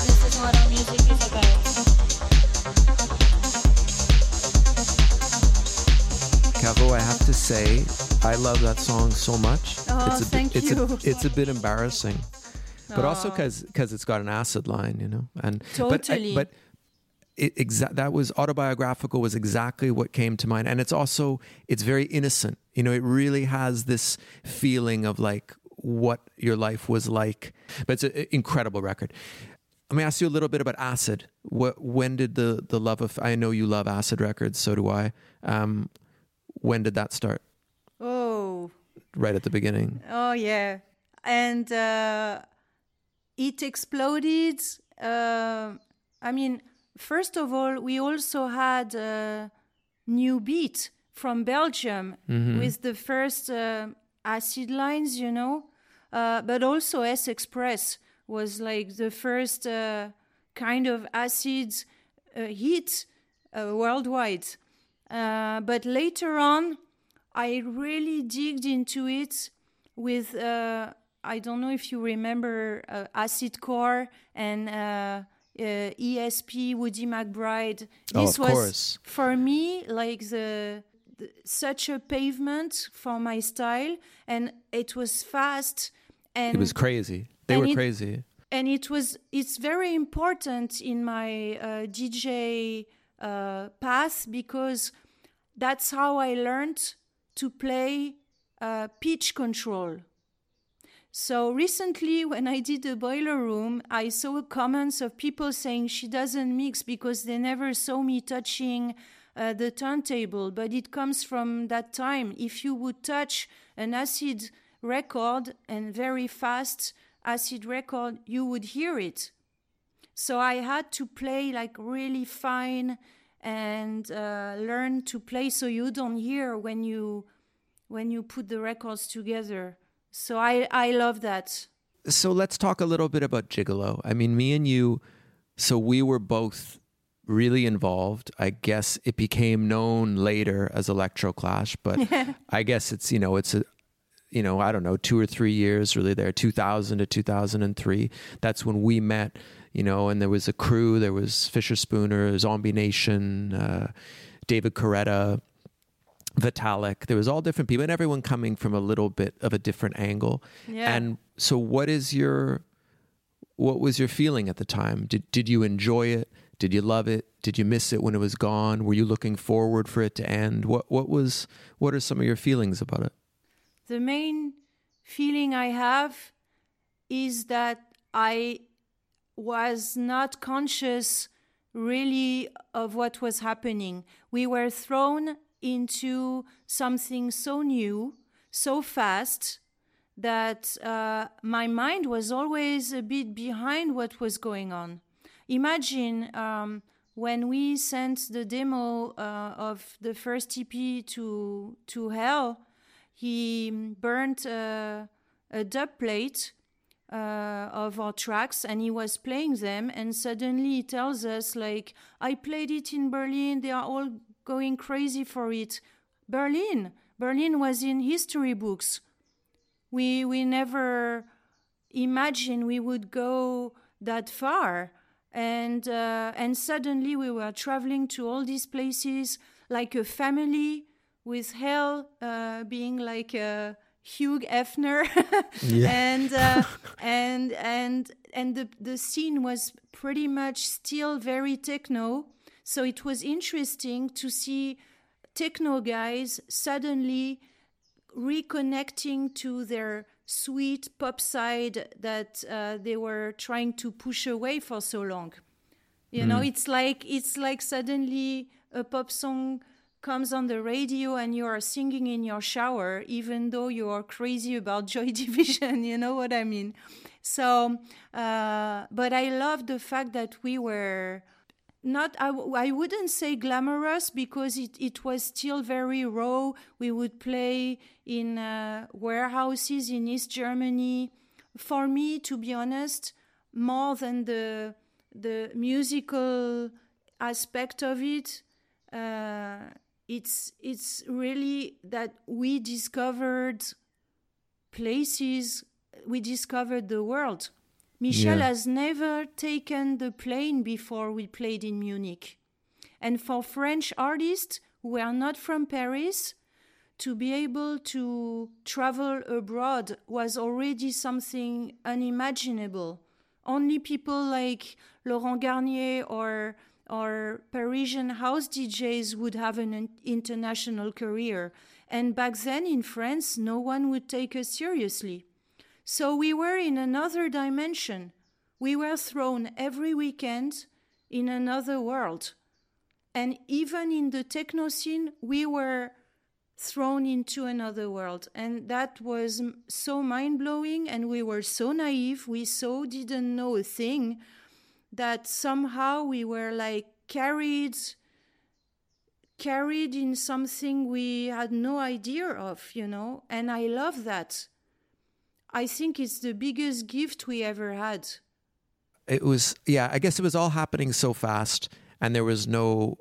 This is what our music is about. Kaho, I have to say, I love that song so much. Oh, thank you. It's a bit embarrassing, but also because it's got an acid line, And totally. That was autobiographical. Was exactly what came to mind, and it's very innocent. It really has this feeling of like what your life was like. But it's an incredible record. Let me ask you a little bit about acid. When did the love of? I know you love acid records, so do I. When did that start? Oh. Right at the beginning. Oh, yeah. And it exploded. First of all, we also had a new beat from Belgium with the first acid lines, But also S-Express was like the first kind of acid hit worldwide. But later on, I really digged into it with, I don't know if you remember, Acid Core and ESP, Woody McBride. This was, for me, like such a pavement for my style. And it was fast. It was crazy. They were crazy. And it's very important in my DJ path, because that's how I learned to play pitch control. So recently when I did the Boiler Room, I saw comments of people saying she doesn't mix because they never saw me touching the turntable. But it comes from that time. If you would touch an acid record, and very fast acid record, you would hear it. So I had to play like really fine and learn to play so you don't hear when you put the records together. So I love that. So let's talk a little bit about Gigolo. I mean, me and you, so we were both really involved. I guess it became known later as Electro Clash, but I guess it's, you know, it's a, you know, I don't know, 2 or 3 years really there, 2000 to 2003. That's when we met, you know, and there was a crew. There was Fisher Spooner, Zombie Nation, David Coretta, Vitalik. There was all different people and everyone coming from a little bit of a different angle. Yeah. And so what was your feeling at the time? Did you enjoy it? Did you love it? Did you miss it when it was gone? Were you looking forward for it to end? What are some of your feelings about it? The main feeling I have is that I was not conscious really of what was happening. We were thrown into something so new, so fast, that my mind was always a bit behind what was going on. Imagine when we sent the demo of the first EP to Hell, he burnt a dub plate of our tracks, and he was playing them, and suddenly he tells us, like, I played it in Berlin, they are all going crazy for it. Berlin was in history books. We never imagined we would go that far. And suddenly we were traveling to all these places like a family, with Hell being like a Hugh Hefner. Yeah. And the scene was pretty much still very techno. So it was interesting to see techno guys suddenly reconnecting to their sweet pop side that they were trying to push away for so long. You know, it's like suddenly a pop song comes on the radio and you are singing in your shower, even though you are crazy about Joy Division. You know what I mean? So, but I love the fact that we were... I wouldn't say glamorous, because it was still very raw. We would play in warehouses in East Germany. For me, to be honest, more than the musical aspect of it, it's really that we discovered places, we discovered the world. Michel has never taken the plane before we played in Munich. And for French artists who are not from Paris, to be able to travel abroad was already something unimaginable. Only people like Laurent Garnier or Parisian house DJs would have an international career. And back then in France, no one would take us seriously. So we were in another dimension. We were thrown every weekend in another world. And even in the techno scene, we were thrown into another world. And that was so mind-blowing, and we were so naive. We so didn't know a thing that somehow we were like carried in something we had no idea of, you know? And I love that. I think it's the biggest gift we ever had. It was, yeah, I guess it was all happening so fast, and there was no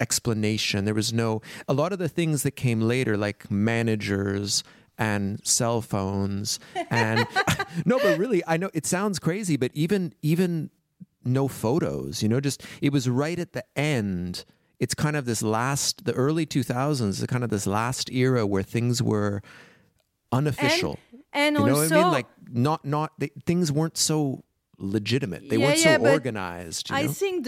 explanation. There was no, a lot of the things that came later, like managers and cell phones and no, but really, I know it sounds crazy, but even no photos, you know, just, it was right at the end. It's kind of this last, the early 2000s, kind of this last era where things were unofficial. And you know also, what I mean? Like, things weren't so legitimate. They weren't so organized. You know? I think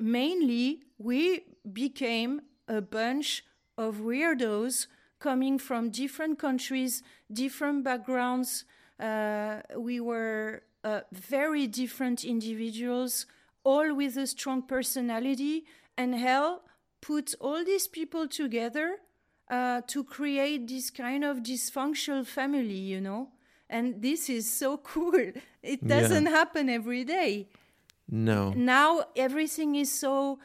mainly we became a bunch of weirdos coming from different countries, different backgrounds. We were very different individuals, all with a strong personality. And Hell put all these people together to create this kind of dysfunctional family, you know? And this is so cool. It doesn't happen every day. No. Now everything is so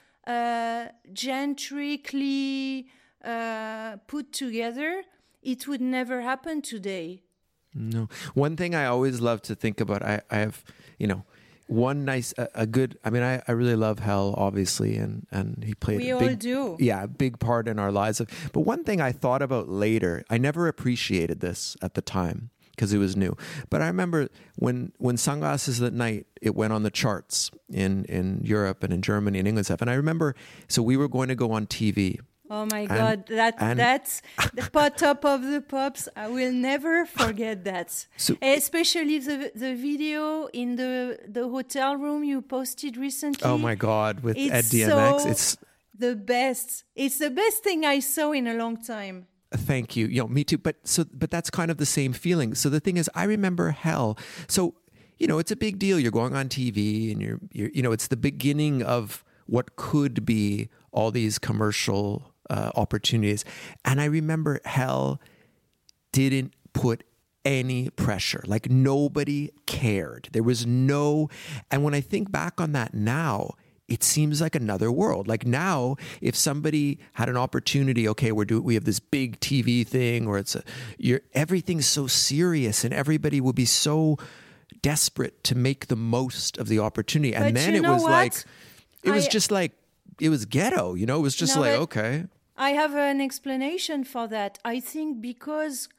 gentrically put together. It would never happen today. No. One thing I always love to think about, I have, you know, one nice, a good, I mean, I really love Hell, obviously, and he played a big part in our lives. But one thing I thought about later, I never appreciated this at the time, because it was new. But I remember when Sunglasses at Night, it went on the charts in Europe and in Germany and England stuff. And I remember, so we were going to go on TV. Oh my God, that's the top of the pops. I will never forget that. So, especially the video in the hotel room you posted recently. Oh my God, with Ed DMX. It's the best. It's the best thing I saw in a long time. Thank you. You know, me too. But that's kind of the same feeling. So the thing is, I remember Hell. So, you know, it's a big deal. You're going on TV and you're you know, it's the beginning of what could be all these commercial opportunities. And I remember Hell didn't put any pressure. Like, nobody cared. There was no, and when I think back on that now, it seems like another world. Like now, if somebody had an opportunity, okay, we have this big TV thing, or everything's so serious, and everybody would be so desperate to make the most of the opportunity. And but then it was what? It was ghetto, you know. It was just okay. I have an explanation for that. I think because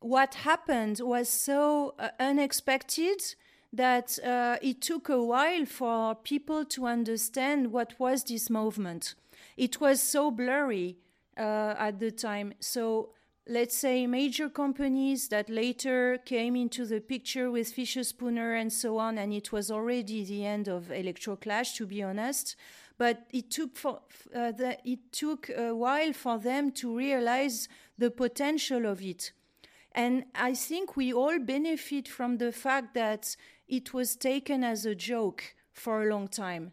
what happened was so unexpected that it took a while for people to understand what was this movement. It was so blurry at the time. So let's say major companies that later came into the picture with Fisher Spooner and so on, and it was already the end of Electro Clash, to be honest. But it took it took a while for them to realize the potential of it. And I think we all benefit from the fact that it was taken as a joke for a long time.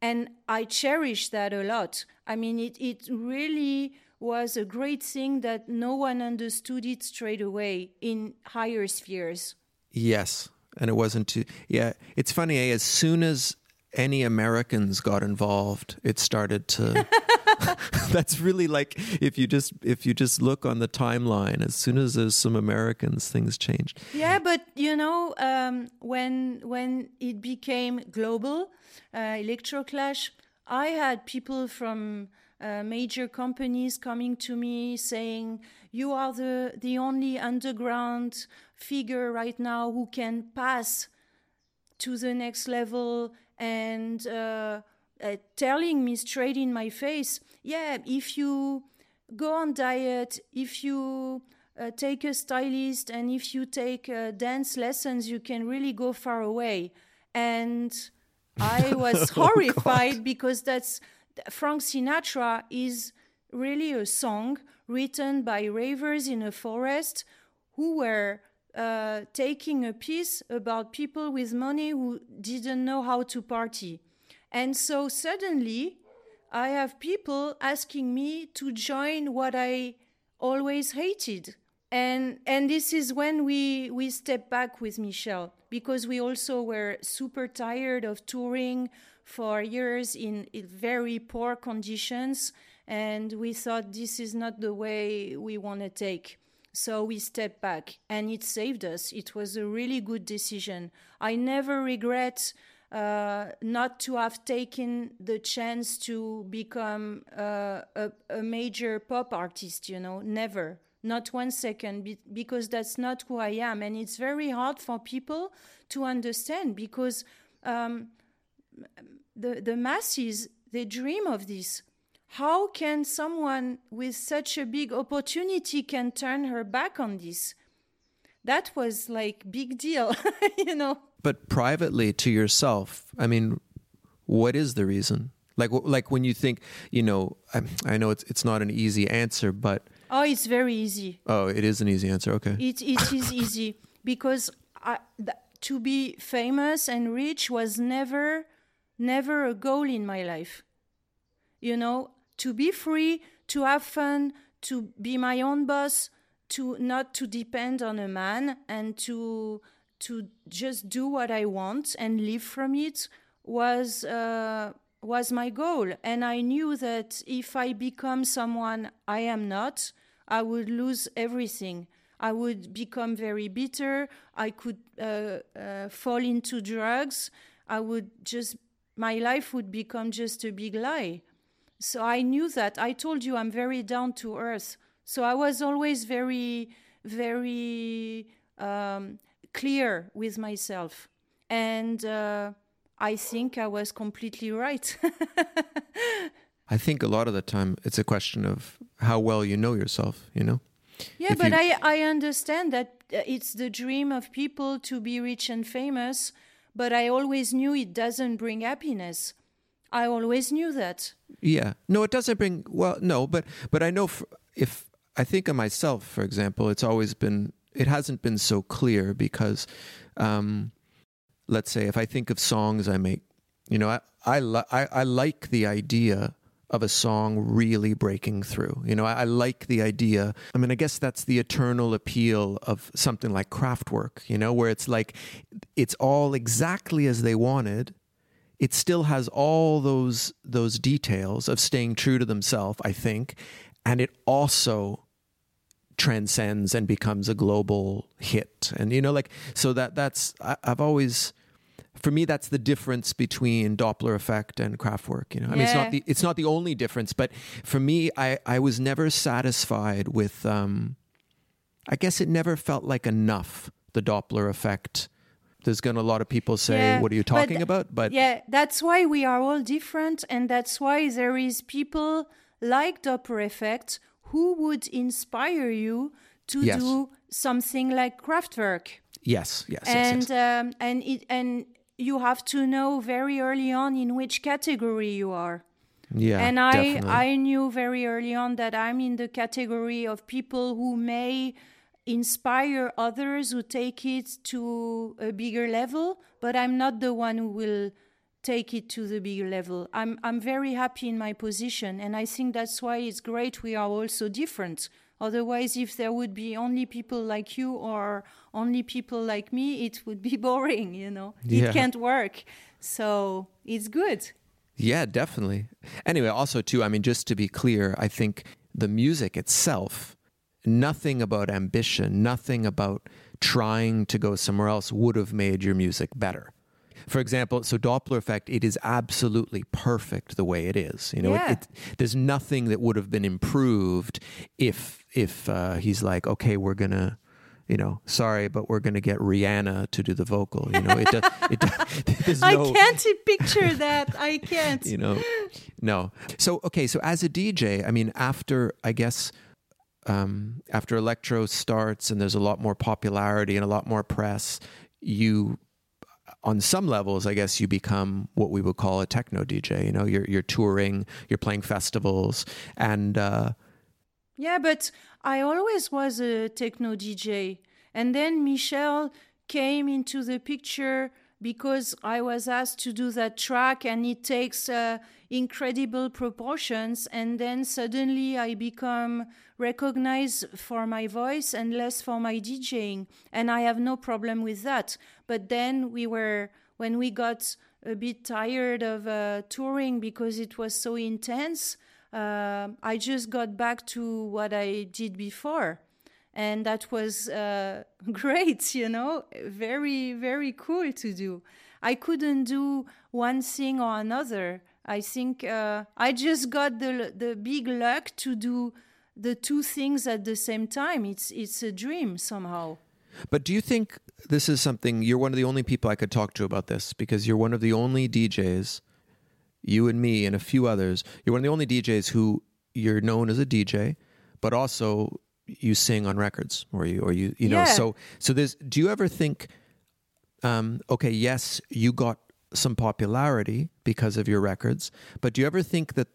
And I cherish that a lot. I mean, it really was a great thing that no one understood it straight away in higher spheres. Yes. And it wasn't too... Yeah, it's funny, as soon as any Americans got involved, it started to... That's really like, if you just look on the timeline, as soon as there's some Americans, things changed. Yeah, but you know, when it became global, Electro Clash, I had people from major companies coming to me saying, "You are the only underground figure right now who can pass to the next level," and telling me straight in my face, if you go on diet, if you take a stylist, and if you take dance lessons, you can really go far away. And I was horrified because that's Frank Sinatra is really a song written by ravers in a forest who were taking a piece about people with money who didn't know how to party. And so suddenly, I have people asking me to join what I always hated. And this is when we step back with Michel, because we also were super tired of touring for years in very poor conditions. And we thought this is not the way we want to take. So we stepped back and it saved us. It was a really good decision. I never regret not to have taken the chance to become a major pop artist, you know, never, not 1 second, because that's not who I am. And it's very hard for people to understand because the masses, they dream of this. How can someone with such a big opportunity can turn her back on this? That was like big deal, you know. But privately to yourself, I mean, what is the reason? Like when you think, you know, I know it's not an easy answer, but... Oh, it's very easy. Oh, it is an easy answer. Okay. It is easy because to be famous and rich was never a goal in my life. You know, to be free, to have fun, to be my own boss, to not to depend on a man and to just do what I want and live from it was my goal. And I knew that if I become someone I am not, I would lose everything. I would become very bitter. I could fall into drugs. My life would become just a big lie. So I knew that. I told you I'm very down to earth. So I was always very, very clear with myself. And I think I was completely right. I think a lot of the time it's a question of how well you know yourself, you know? Yeah, if but you... I understand that it's the dream of people to be rich and famous, but I always knew it doesn't bring happiness. I always knew that. Yeah. No, it doesn't bring... Well, no, but I know if I think of myself, for example, it's always been... It hasn't been so clear because... let's say if I think of songs I make, you know, I like the idea of a song really breaking through. You know, I like the idea. I mean, I guess that's the eternal appeal of something like Kraftwerk, you know, where it's like it's all exactly as they wanted. It still has all those details of staying true to themselves, I think, and it also transcends and becomes a global hit. And, you know, like, so that's, I've always, for me, that's the difference between Doppler Effect and Kraftwerk, you know, I mean, it's not the only difference, but for me, I was never satisfied with, I guess it never felt like enough, the Doppler Effect. There's going to a lot of people say, what are you talking about? But yeah, that's why we are all different. And that's why there is people like Doppler Effect who would inspire you to do something like Kraftwerk? Yes. And you have to know very early on in which category you are. Yeah, and I knew very early on that I'm in the category of people who may inspire others who take it to a bigger level, but I'm not the one who will take it to the bigger level. I'm very happy in my position, and I think that's why it's great we are all so different. Otherwise, if there would be only people like you or only people like me, it would be boring, you know? Yeah. It can't work. So it's good. Yeah, definitely. Anyway, also too, I mean, just to be clear, I think the music itself, nothing about ambition, nothing about trying to go somewhere else would have made your music better. For example, so Doppler Effect, it is absolutely perfect the way it is. You know, there's nothing that would have been improved if he's like, okay, we're gonna, you know, sorry, but we're gonna get Rihanna to do the vocal. You know, I can't picture that. I can't. You know, no. So okay, so as a DJ, I mean, after electro starts and there's a lot more popularity and a lot more press, you. On some levels, I guess you become what we would call a techno DJ. You know, you're touring, you're playing festivals, and yeah. But I always was a techno DJ, and then Michel came into the picture because I was asked to do that track, and it takes incredible proportions. And then suddenly, I become recognized for my voice and less for my DJing, and I have no problem with that. But then when we got a bit tired of touring because it was so intense, I just got back to what I did before. And that was great, you know, very, very cool to do. I couldn't do one thing or another. I think I just got the big luck to do the two things at the same time. It's a dream somehow. But do you think this is something, you're one of the only people I could talk to about this, because you're one of the only DJs, you and me and a few others, you're one of the only DJs who you're known as a DJ, but also you sing on records or you know, so there's, do you ever think, okay, yes, you got some popularity because of your records, but do you ever think that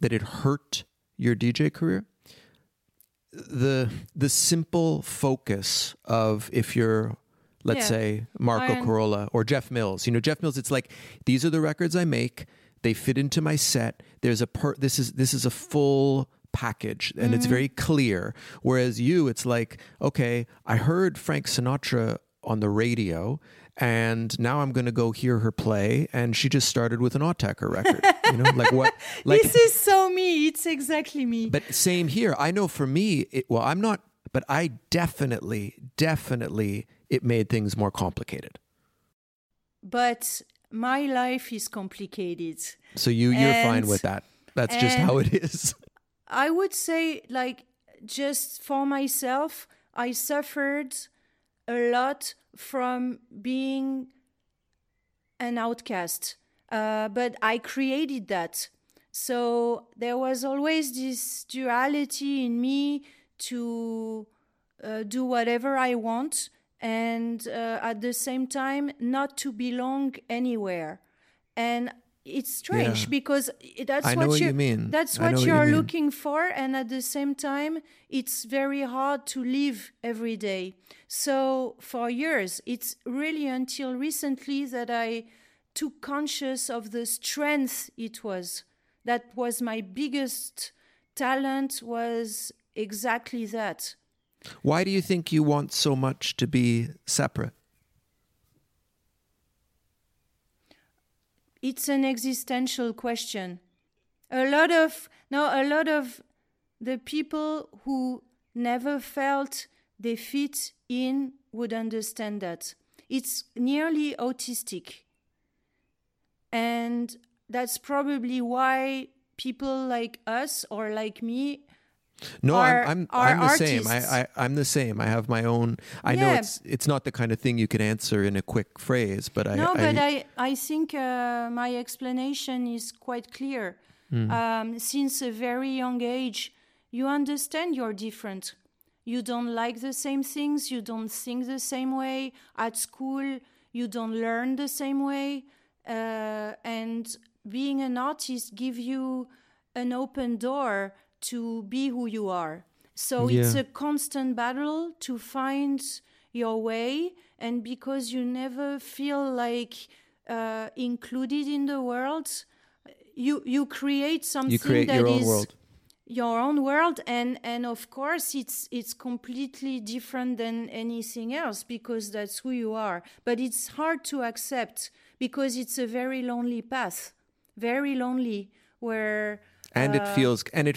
that it hurt your DJ career? The simple focus of, if you're, let's say, Marco Corolla or Jeff Mills, Jeff Mills, it's like, these are the records I make. They fit into my set. There's a this is a full package, and it's very clear. Whereas you, it's like, okay, I heard Frank Sinatra on the radio, and now I'm going to go hear her play, and she just started with an Autechre record. Like what? Like, this is so me. It's exactly me. But same here. I know for me, I'm not, but I definitely, it made things more complicated. But my life is complicated. So you're fine with that. That's just how it is. I would say, like, just for myself, I suffered a lot from being an outcast. But I created that. So there was always this duality in me to do whatever I want, and at the same time not to belong anywhere. And it's strange because that's what you mean. That's what you're looking for, and at the same time it's very hard to live every day. So for years, it's really until recently that I took conscious of the strength it was. That was my biggest talent, was exactly that. Why do you think you want so much to be separate? It's an existential question. A lot of the people who never felt they fit in would understand that. It's nearly autistic. And that's probably why people like us or like me I'm the same. I'm the same. I have my own. I know it's not the kind of thing you can answer in a quick phrase, but I think my explanation is quite clear. Since a very young age, you understand you're different. You don't like the same things. You don't think the same way. At school, you don't learn the same way. And being an artist gives you an open door to be who you are. So it's a constant battle to find your way. And because you never feel like included in the world, you create something that is your own world. And of course, it's completely different than anything else because that's who you are. But it's hard to accept because it's a very lonely path, very lonely, where... And it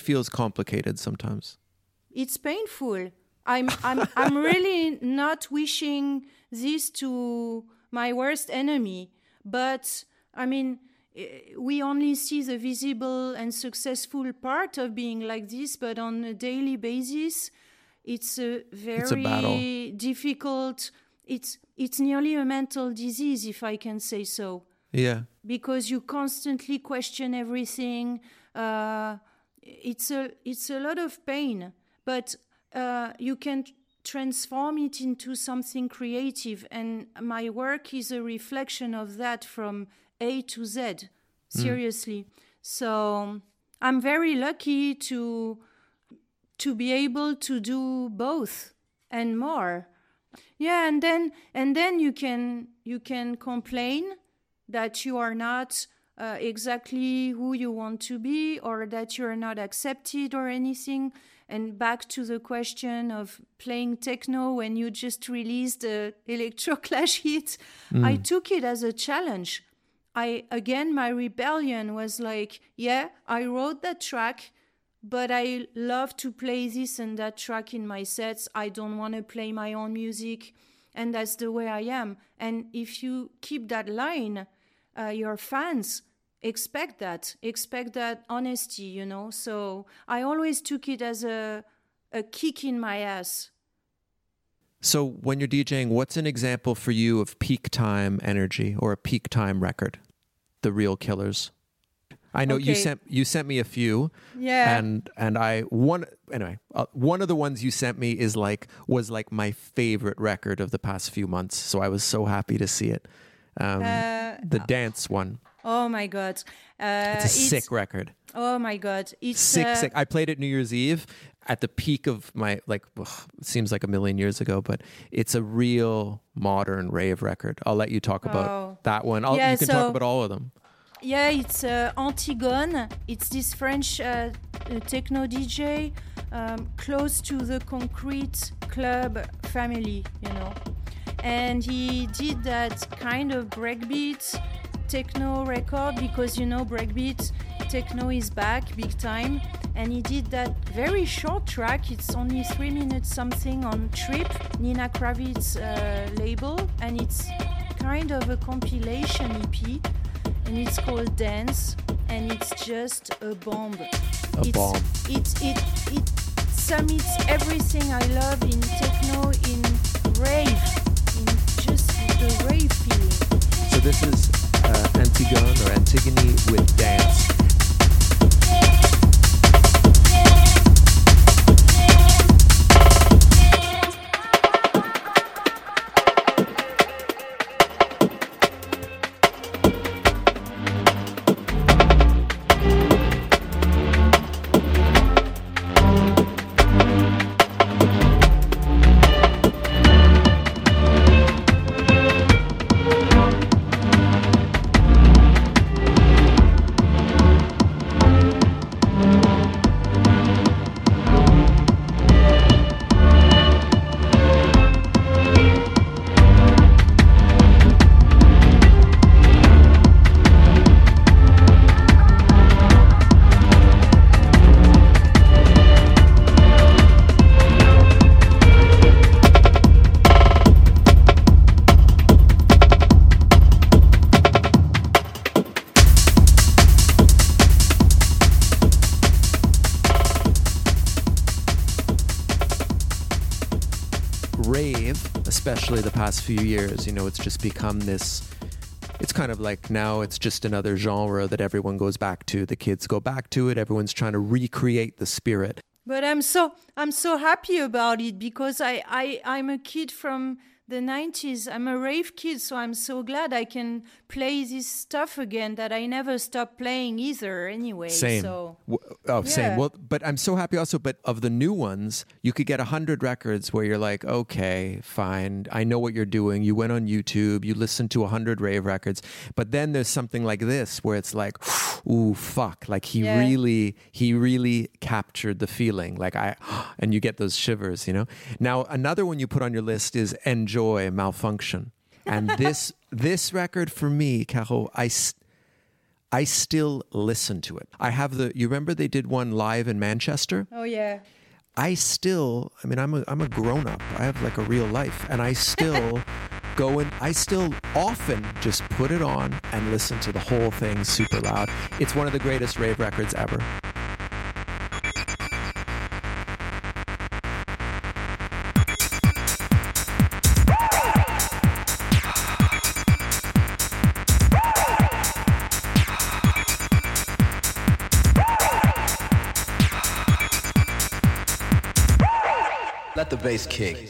feels complicated sometimes. It's painful. I'm really not wishing this to my worst enemy. But I mean, we only see the visible and successful part of being like this. But on a daily basis, it's a very difficult. It's nearly a mental disease, if I can say so. Yeah. Because you constantly question everything. It's a lot of pain, but you can transform it into something creative, and my work is a reflection of that from A to Z, seriously. So I'm very lucky to be able to do both and more. Yeah, and then you can complain that you are not exactly who you want to be, or that you're not accepted or anything. And back to the question of playing techno when you just released the Electro Clash hit, I took it as a challenge. My rebellion was like, I wrote that track, but I love to play this and that track in my sets. I don't want to play my own music, and that's the way I am. And if you keep that line, your fans expect that honesty, So I always took it as a kick in my ass. So when you're DJing, what's an example for you of peak time energy or a peak time record? The real killers. I know you sent me a few. Yeah. And I one of the ones you sent me was my favorite record of the past few months. So I was so happy to see it. The dance one. Oh my God. It's sick record. Oh my God. It's sick. I played it New Year's Eve at the peak of my, it seems like a million years ago, but it's a real modern rave record. I'll let you talk about that one. You can talk about all of them. Yeah, it's Antigone. It's this French techno DJ close to the Concrete Club family, And he did that kind of breakbeat techno record because, breakbeat techno is back big time. And he did that very short track. It's only 3 minutes something on Trip, Nina Kravitz's label. And it's kind of a compilation EP. And it's called Dance, and it's just a bomb. It summits everything I love in techno, in rave, in just the rave feeling. So this is Antigone or Antigone with Dance. Especially the past few years, it's just become this, it's kind of like now it's just another genre that everyone goes back to. The kids go back to it. Everyone's trying to recreate the spirit. But I'm so happy about it because I'm a kid from the 90s. I'm a rave kid, so I'm so glad I can play this stuff again that I never stopped playing either anyway. Same. So, same. Well, but I'm so happy also, but of the new ones, you could get 100 records where you're like, okay, fine. I know what you're doing. You went on YouTube, you listened to 100 rave records, but then there's something like this where it's like, ooh, fuck. Like he really captured the feeling. Like and you get those shivers, Now, another one you put on your list is Enjoy Malfunction, and this record for me, Kaho, I still listen to it. I have you remember they did one live in Manchester? Oh yeah. I'm a grown up. I have a real life, and I still go and I still often just put it on and listen to the whole thing super loud. It's one of the greatest rave records ever. The bass kick.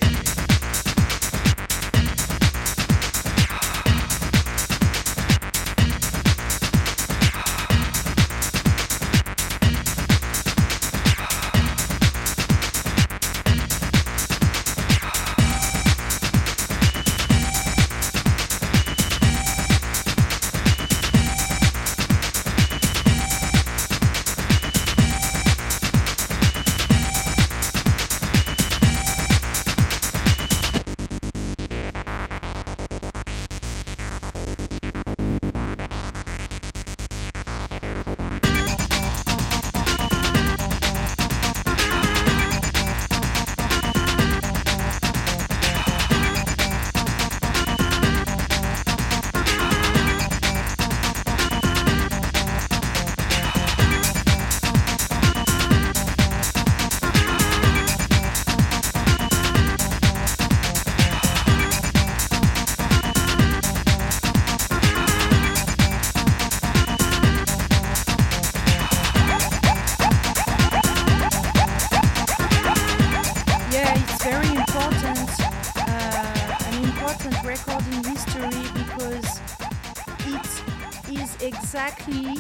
exactly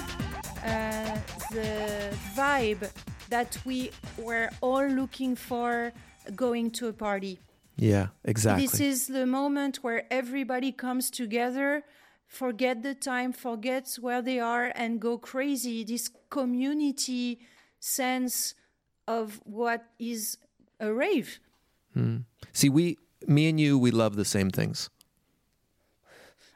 the vibe that we were all looking for going to a party. Yeah, exactly. This is the moment where everybody comes together, forget the time, forgets where they are, and go crazy. This community sense of what is a rave. Mm. See, me and you, we love the same things.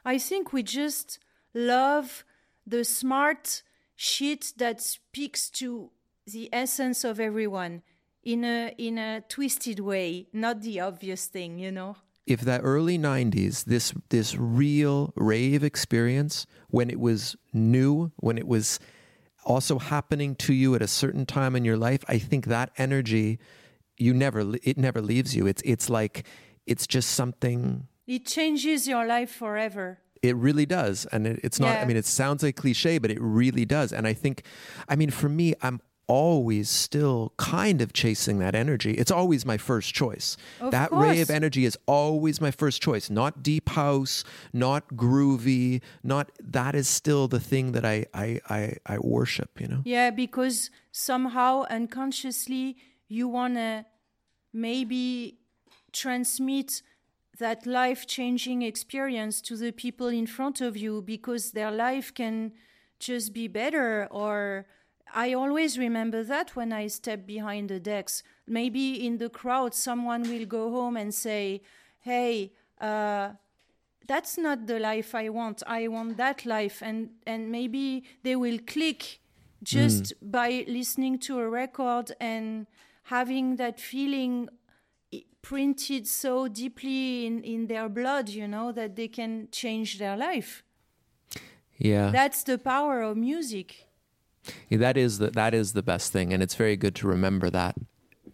I think we just love the smart shit that speaks to the essence of everyone in a twisted way, not the obvious thing, you know. If that early 90s, this real rave experience, when it was new, when it was also happening to you at a certain time in your life, I think that energy, it never leaves you. It's like, it's just something. It changes your life forever. It really does. And it's not, yeah. I mean, it sounds like cliche, but it really does. And I think, I mean, for me, I'm always still kind of chasing that energy. It's always my first choice. That rave energy is always my first choice. Not deep house, not groovy, not, that is still the thing that I worship, you know? Yeah, because somehow unconsciously you want to maybe transmit that life-changing experience to the people in front of you, because their life can just be better. Or I always remember that when I step behind the decks. Maybe in the crowd, someone will go home and say, hey, that's not the life I want. I want that life. And maybe they will click just by listening to a record and having that feeling printed so deeply in their blood, you know, that they can change their life. Yeah. That's the power of music. Yeah, that is the best thing, and it's very good to remember that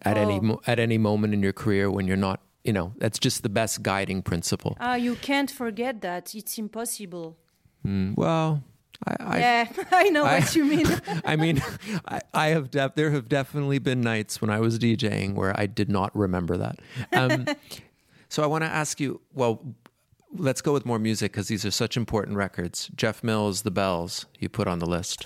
at any moment in your career when you're not, you know, that's just the best guiding principle. You can't forget that. It's impossible. Well, I know what you mean. I mean, there have definitely been nights when I was DJing where I did not remember that. So I want to ask you, well, let's go with more music because these are such important records. Jeff Mills, The Bells, you put on the list.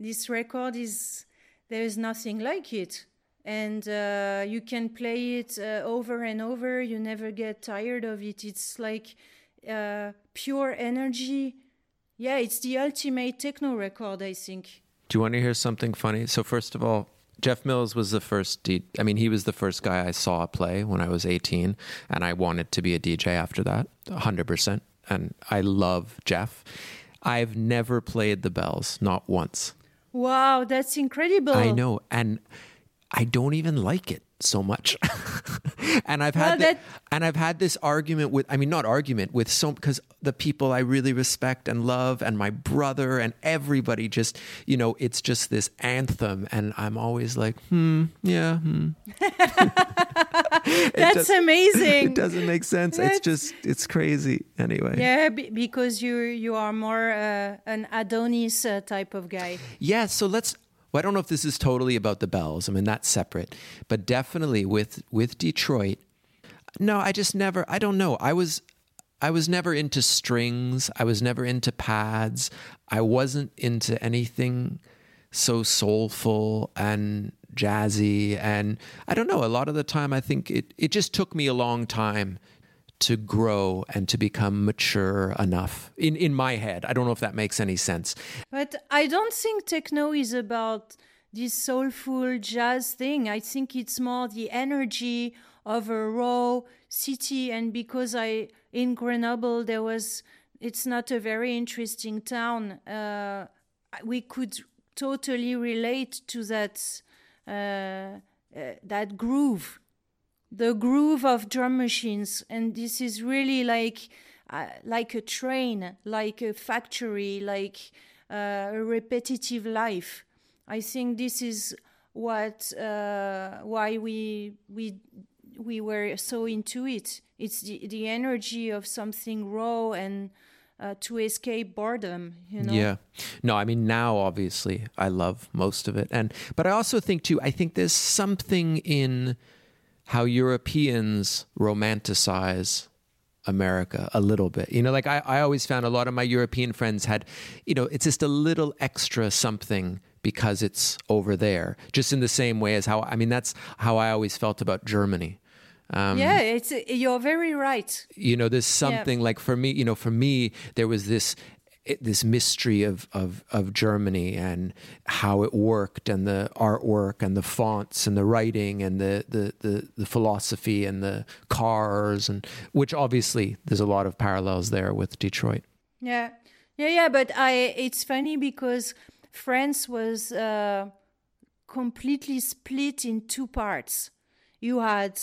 This record is, there is nothing like it, and you can play it over and over. You never get tired of it. It's like pure energy. Yeah, it's the ultimate techno record, I think. Do you want to hear something funny? So first of all, Jeff Mills was the first he was the first guy I saw play when I was 18, and I wanted to be a DJ after that, 100%. And I love Jeff. I've never played The Bells, not once. Wow, that's incredible. I know, and I don't even like it so much. And I've had this argument with, I mean, not argument with some, because the people I really respect and love and my brother and everybody just, you know, it's just this anthem, and I'm always like, yeah, That's amazing. It doesn't make sense. It's crazy anyway. Yeah, because you are more an Adonis type of guy. Yeah, so I don't know if this is totally about The Bells. I mean, that's separate, but definitely with Detroit. No, I just never, I don't know. I was never into strings. I was never into pads. I wasn't into anything so soulful and jazzy. And I don't know, a lot of the time I think it just took me a long time to grow and to become mature enough in my head. I don't know if that makes any sense. But I don't think techno is about this soulful jazz thing. I think it's more the energy of a raw, city, and because I in Grenoble there was, it's not a very interesting town. We could totally relate to that that groove, the groove of drum machines, and this is really like a train, like a factory, like a repetitive life. I think this is what why we were so into it. It's the energy of something raw and to escape boredom, you know? Yeah. No, I mean, now, obviously, I love most of it. But I also think, too, I think there's something in how Europeans romanticize America a little bit. You know, like I always found a lot of my European friends had, you know, it's just a little extra something because it's over there, just in the same way as how, I mean, that's how I always felt about Germany. Yeah, it's you're very right. You know, there's something like for me, there was this mystery of Germany and how it worked, and the artwork and the fonts and the writing and the philosophy and the cars, and which obviously there's a lot of parallels there with Detroit. Yeah. But it's funny because France was completely split in two parts. You had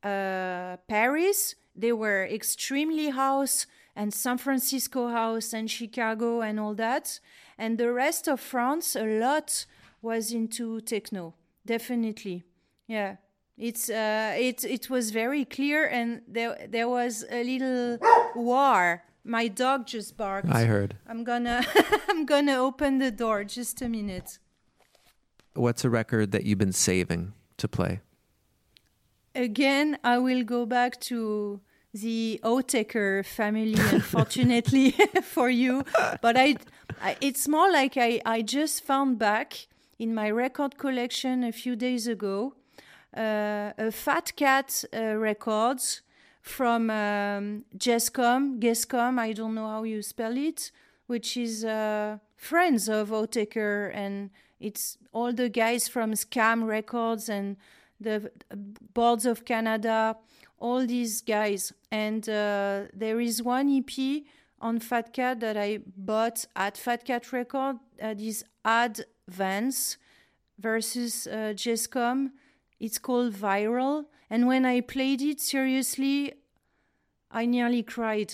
Paris, they were extremely house, and San Francisco house, and Chicago, and all that. And the rest of France, a lot was into techno, definitely. Yeah, it's it was very clear, and there was a little war. My dog just barked. I heard. I'm gonna open the door. Just a minute. What's a record that you've been saving to play? Again, I will go back to the Autechre family, unfortunately, for you. But it's more like I just found back in my record collection a few days ago a Fat Cat records from Gescom, I don't know how you spell it, which is friends of Autechre, and it's all the guys from Scam Records and the Boards of Canada, all these guys. And there is one EP on Fat Cat that I bought at Fat Cat Record, that is Ad Vance versus Gescom. It's called Viral. And when I played it, seriously, I nearly cried.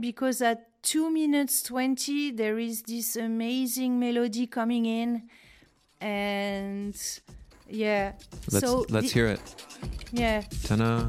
Because at 2 minutes 20, there is this amazing melody coming in, and... yeah. Let's hear it. Yeah. Ta-da.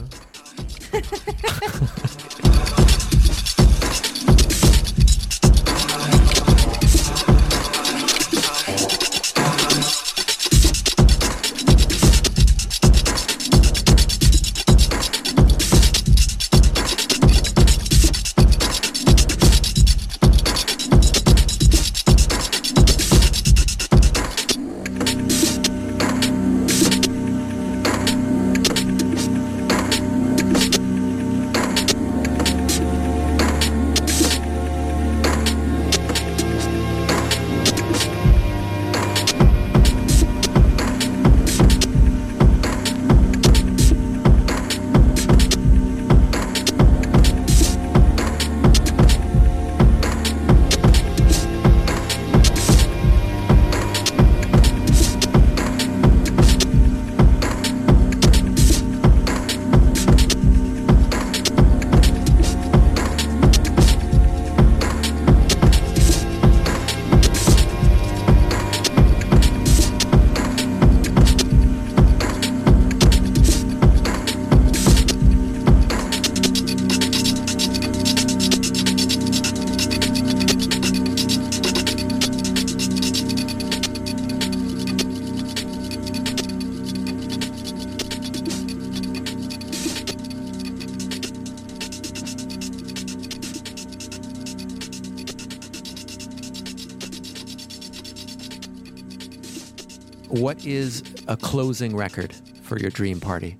What is a closing record for your dream party?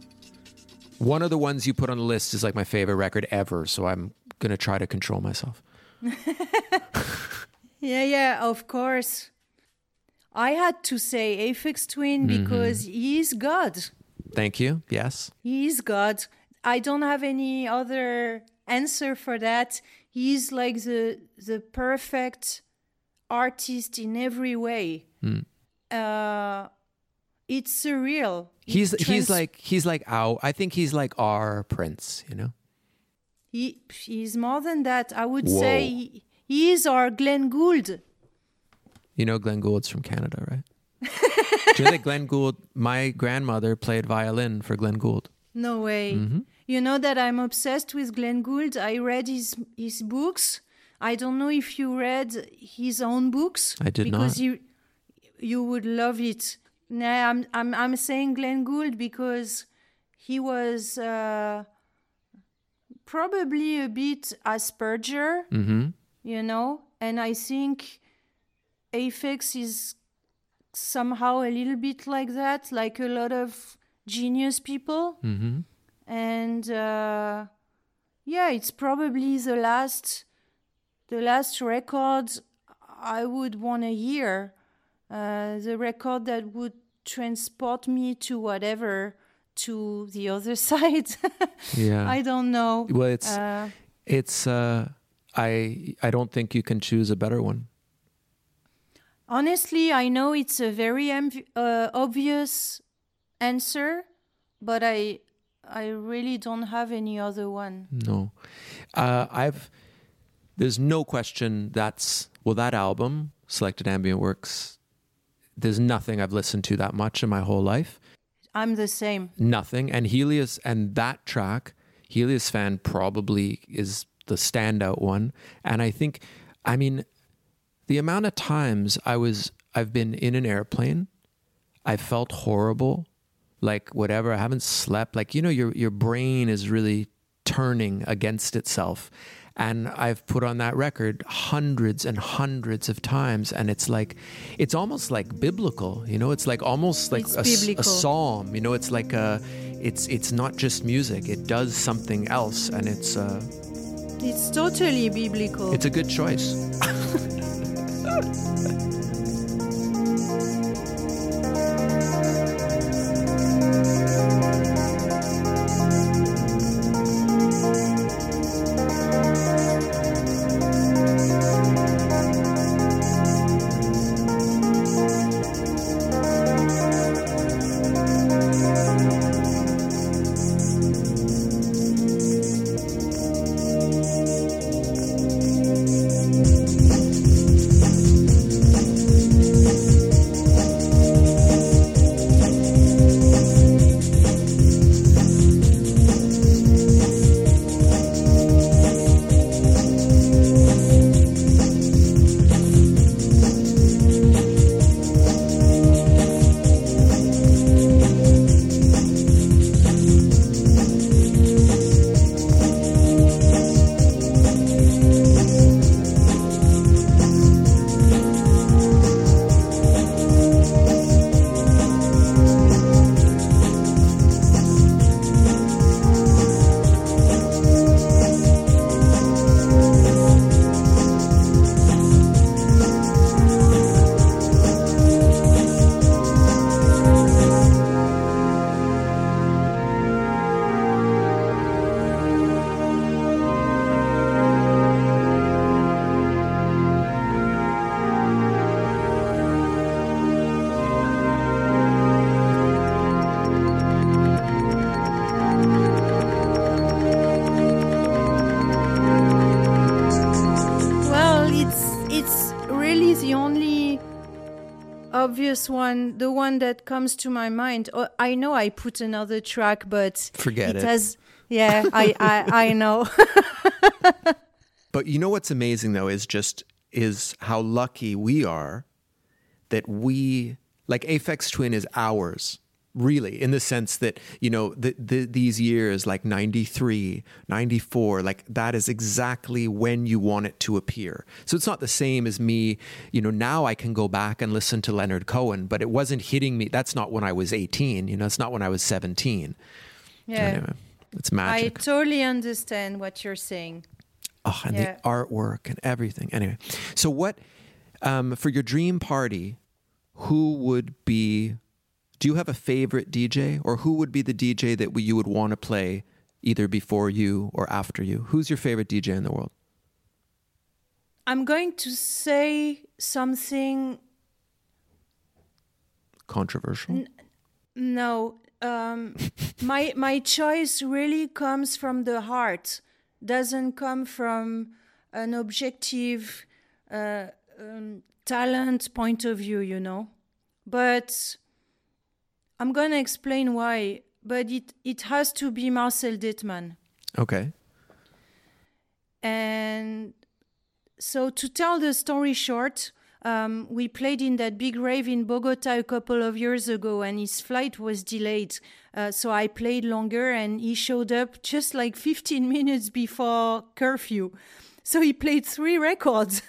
One of the ones you put on the list is like my favorite record ever, so I'm going to try to control myself. Yeah, of course. I had to say Aphex Twin because he's God. Thank you. Yes. He's God. I don't have any other answer for that. He's like the perfect artist in every way. Mm. It's surreal. He's like our. I think he's like our Prince. You know. He's more than that. I would say he is our Glenn Gould. You know Glenn Gould's from Canada, right? Do you know that Glenn Gould, my grandmother played violin for Glenn Gould? No way. Mm-hmm. You know that I'm obsessed with Glenn Gould. I read his books. I don't know if you read his own books. I did not. Because you would love it. Nah, I'm saying Glenn Gould because he was probably a bit Asperger, mm-hmm. you know, and I think Aphex is somehow a little bit like that, like a lot of genius people. Mm-hmm. And it's probably the last record I would want to hear, the record that would transport me to whatever, to the other side. Yeah, I don't know. Well, it's I don't think you can choose a better one. Honestly, I know it's a very obvious answer, but I really don't have any other one. No. There's no question that album, Selected Ambient Works, there's nothing I've listened to that much in my whole life. I'm the same. Nothing. And Helios, and that track, Helios Fan probably is the standout one. And I think, I mean, the amount of times I've been in an airplane, I felt horrible, like whatever, I haven't slept, like, you know, your brain is really turning against itself. And I've put on that record hundreds and hundreds of times, and it's like, it's almost like biblical, you know, it's like almost like a psalm, you know, it's like it's not just music, it does something else, and it's totally biblical. It's a good choice. One, the one that comes to my mind. Oh, I know I put another track, but forget it. I know. But you know what's amazing though is how lucky we are that we, like, Aphex Twin is ours, really, in the sense that, you know, these years like 93, 94, like that is exactly when you want it to appear. So it's not the same as me, you know, now I can go back and listen to Leonard Cohen, but it wasn't hitting me. That's not when I was 18, you know, it's not when I was 17. Yeah. Anyway, it's magic. I totally understand what you're saying. Oh, and the artwork and everything. Anyway, so what, for your dream party, who would be Do you have a favorite DJ, or who would be the DJ that you would want to play either before you or after you? Who's your favorite DJ in the world? I'm going to say something controversial. No. My choice really comes from the heart. Doesn't come from an objective talent point of view, you know. But I'm going to explain why. But it has to be Marcel Dettman. Okay. And so to tell the story short, we played in that big rave in Bogota a couple of years ago, and his flight was delayed. So I played longer, and he showed up just like 15 minutes before curfew. So he played 3 records.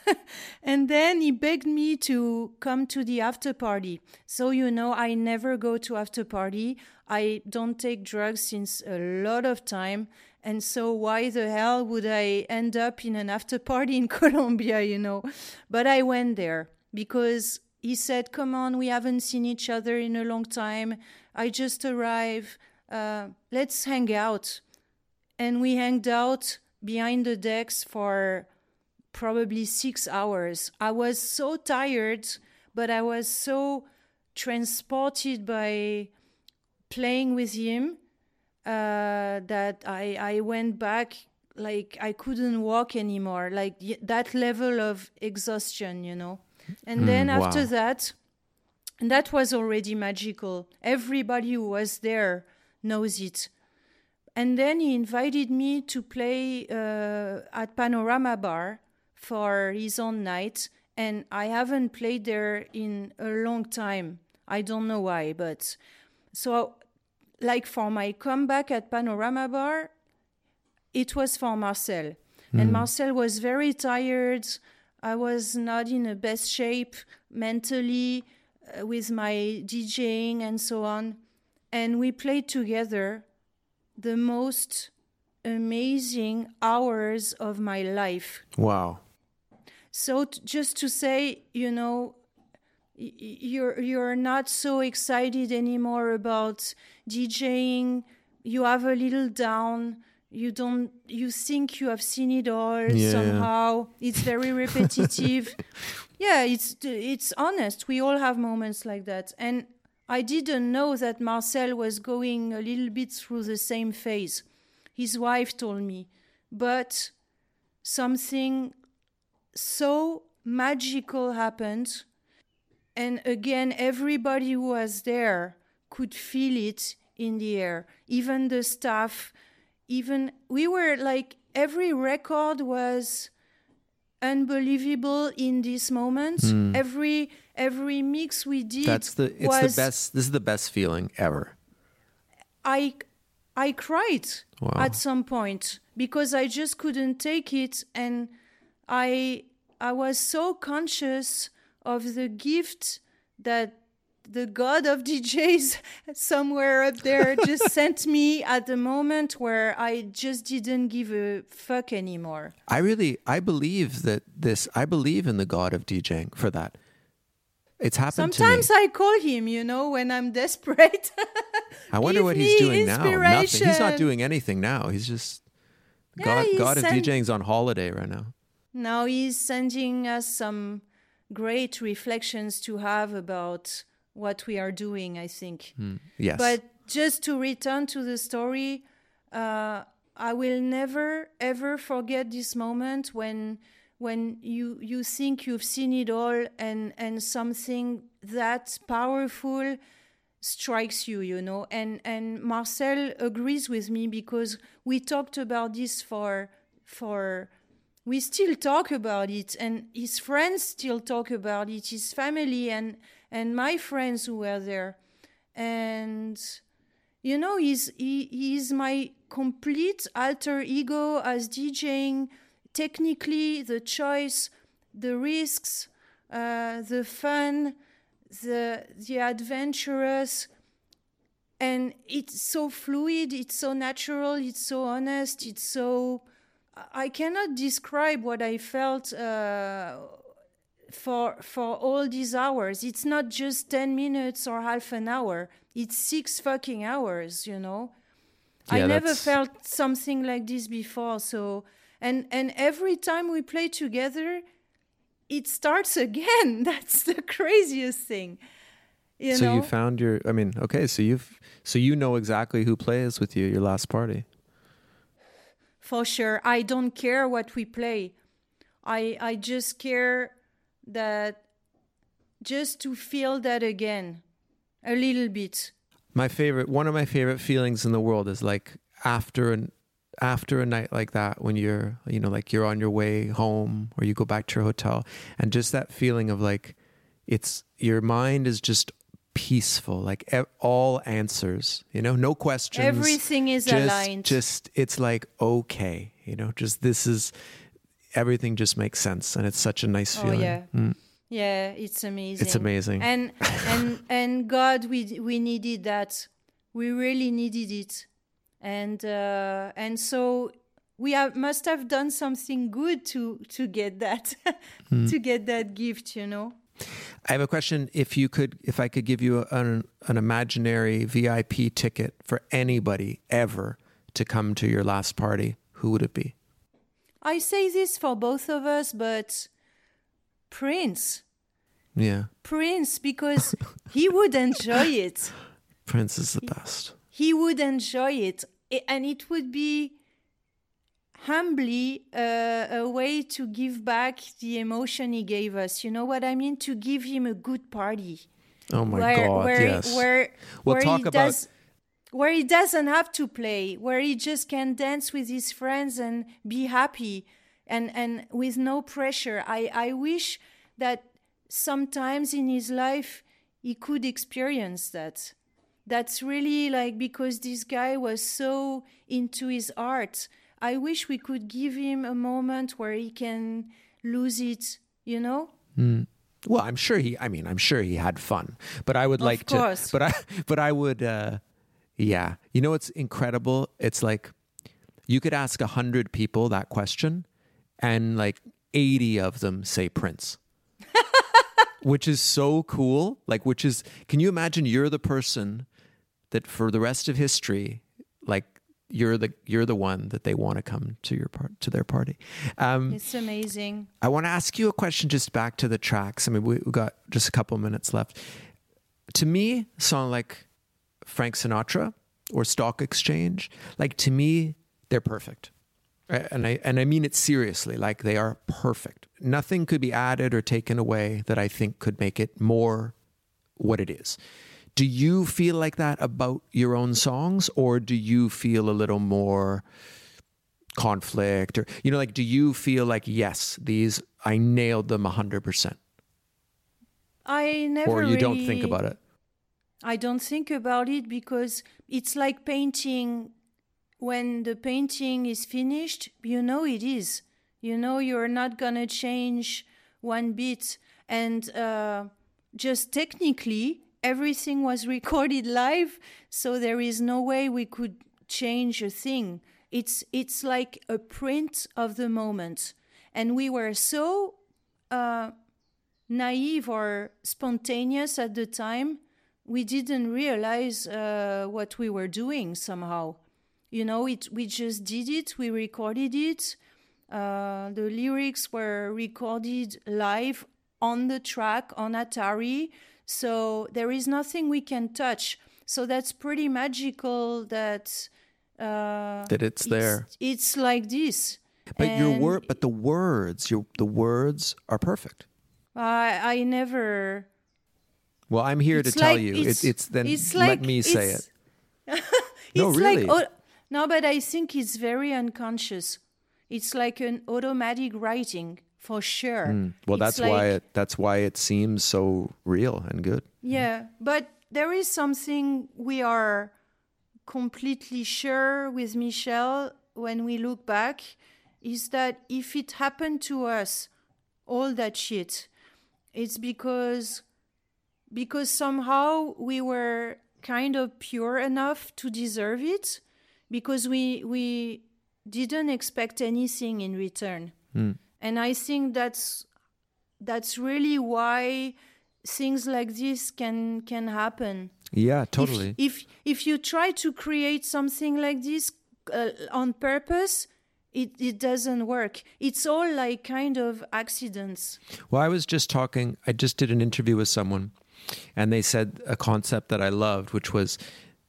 And then he begged me to come to the after party. So, you know, I never go to after party. I don't take drugs since a lot of time. And so why the hell would I end up in an after party in Colombia, you know? But I went there because he said, come on, we haven't seen each other in a long time. I just arrived. Let's hang out. And we hanged out behind the decks for probably 6 hours. I was so tired, but I was so transported by playing with him. That I went back, like I couldn't walk anymore, like that level of exhaustion, you know. And then after that, and that was already magical. Everybody who was there knows it. And then he invited me to play at Panorama Bar for his own night. And I haven't played there in a long time. I don't know why, but so... Like for my comeback at Panorama Bar, it was for Marcel. And Marcel was very tired. I was not in the best shape mentally with my DJing and so on. And we played together the most amazing hours of my life. Wow. So just to say, you know, you're not so excited anymore about DJing. You have a little down. You think you have seen it all somehow. It's very repetitive. Yeah, it's honest. We all have moments like that. And I didn't know that Marcel was going a little bit through the same phase. His wife told me. But something so magical happened. And again, everybody who was there could feel it in the air. Even the staff, we were like, every record was unbelievable in this moment. Every mix we did was the best. This is the best feeling ever. I cried at some point because I just couldn't take it, and I was so conscious of the gift that the god of DJs somewhere up there just sent me at the moment where I just didn't give a fuck anymore. I believe that I believe in the god of DJing for that. It's happened sometimes to me. I call him, you know, when I'm desperate. I wonder what he's doing now. Nothing. He's not doing anything now. He's just, god of DJing's on holiday right now. Now he's sending us some great reflections to have about what we are doing, I think. Yes. But just to return to the story, I will never, ever forget this moment when you think you've seen it all and something that powerful strikes you, you know. And Marcel agrees with me because we talked about this for we still talk about it, and his friends still talk about it, his family and my friends who were there. And, you know, he's my complete alter ego as DJing, technically, the choice, the risks, the fun, the adventurous. And it's so fluid, it's so natural, it's so honest, it's so... I cannot describe what I felt for all these hours. It's not just 10 minutes or half an hour. It's 6 fucking hours, you know. Yeah, I never felt something like this before. So, and every time we play together, it starts again. That's the craziest thing. You found your, I mean, okay, so you know exactly who plays with you your last party. For sure. I don't care what we play. I just care that, just to feel that again, a little bit. One of my favorite feelings in the world is like after a night like that, when you're, you know, like you're on your way home or you go back to your hotel, and just that feeling of like, it's, your mind is just peaceful, like all answers, you know, no questions. Everything is aligned. Just, it's like, okay, you know, just this is, everything just makes sense, and it's such a nice feeling. Yeah. Mm. Yeah, it's amazing. It's amazing. And God, we needed that. We really needed it. And so we must have done something good to get that to get that gift, you know. I have a question. If I could give you an imaginary VIP ticket for anybody ever to come to your last party, who would it be? I say this for both of us, but Prince. Yeah. Prince, because he would enjoy it. Prince is the best. He would enjoy it. And it would be humbly a way to give back the emotion he gave us. You know what I mean? To give him a good party. Oh my God, yes. Where he doesn't have to play, where he just can dance with his friends and be happy and with no pressure. I wish that sometimes in his life he could experience that. That's really like, because this guy was so into his art, I wish we could give him a moment where he can lose it, you know? Mm. Well, I'm sure he had fun, but I would like to, of course. but I would, yeah. You know, it's incredible. It's like, you could ask 100 people that question and like 80 of them say Prince, which is so cool. Like, can you imagine you're the person that for the rest of history, like you're the one that they want to come to their party. It's amazing. I want to ask you a question just back to the tracks. I mean, we got just a couple minutes left. To me, sound like Frank Sinatra or Stock Exchange, like to me, they're perfect. And I mean it seriously, like they are perfect. Nothing could be added or taken away that I think could make it more what it is. Do you feel like that about your own songs, or do you feel a little more conflict, or, you know, like, do you feel like, yes, these, I nailed them 100%? I never really... Or you don't think about it? I don't think about it, because it's like painting. When the painting is finished, you know it is. You know you're not going to change one bit. And just technically, everything was recorded live, so there is no way we could change a thing. It's like a print of the moment. And we were so naive or spontaneous at the time, we didn't realize what we were doing somehow. You know, we just did it. We recorded it. The lyrics were recorded live on the track on Atari. So there is nothing we can touch. So that's pretty magical that... that it's there. It's like this. But and the words are perfect. I never... Well, I'm here to tell you. Let me say it. No, really. No, but I think it's very unconscious. It's like an automatic writing, for sure. Mm. Well, that's why it seems so real and good. Yeah, but there is something we are completely sure with Michel when we look back, is that if it happened to us, all that shit, it's because somehow we were kind of pure enough to deserve it. Because we didn't expect anything in return. Mm. And I think that's that's really why things like this can happen. Yeah, totally. If you try to create something like this on purpose, it doesn't work. It's all like kind of accidents. Well, I just did an interview with someone, and they said a concept that I loved, which was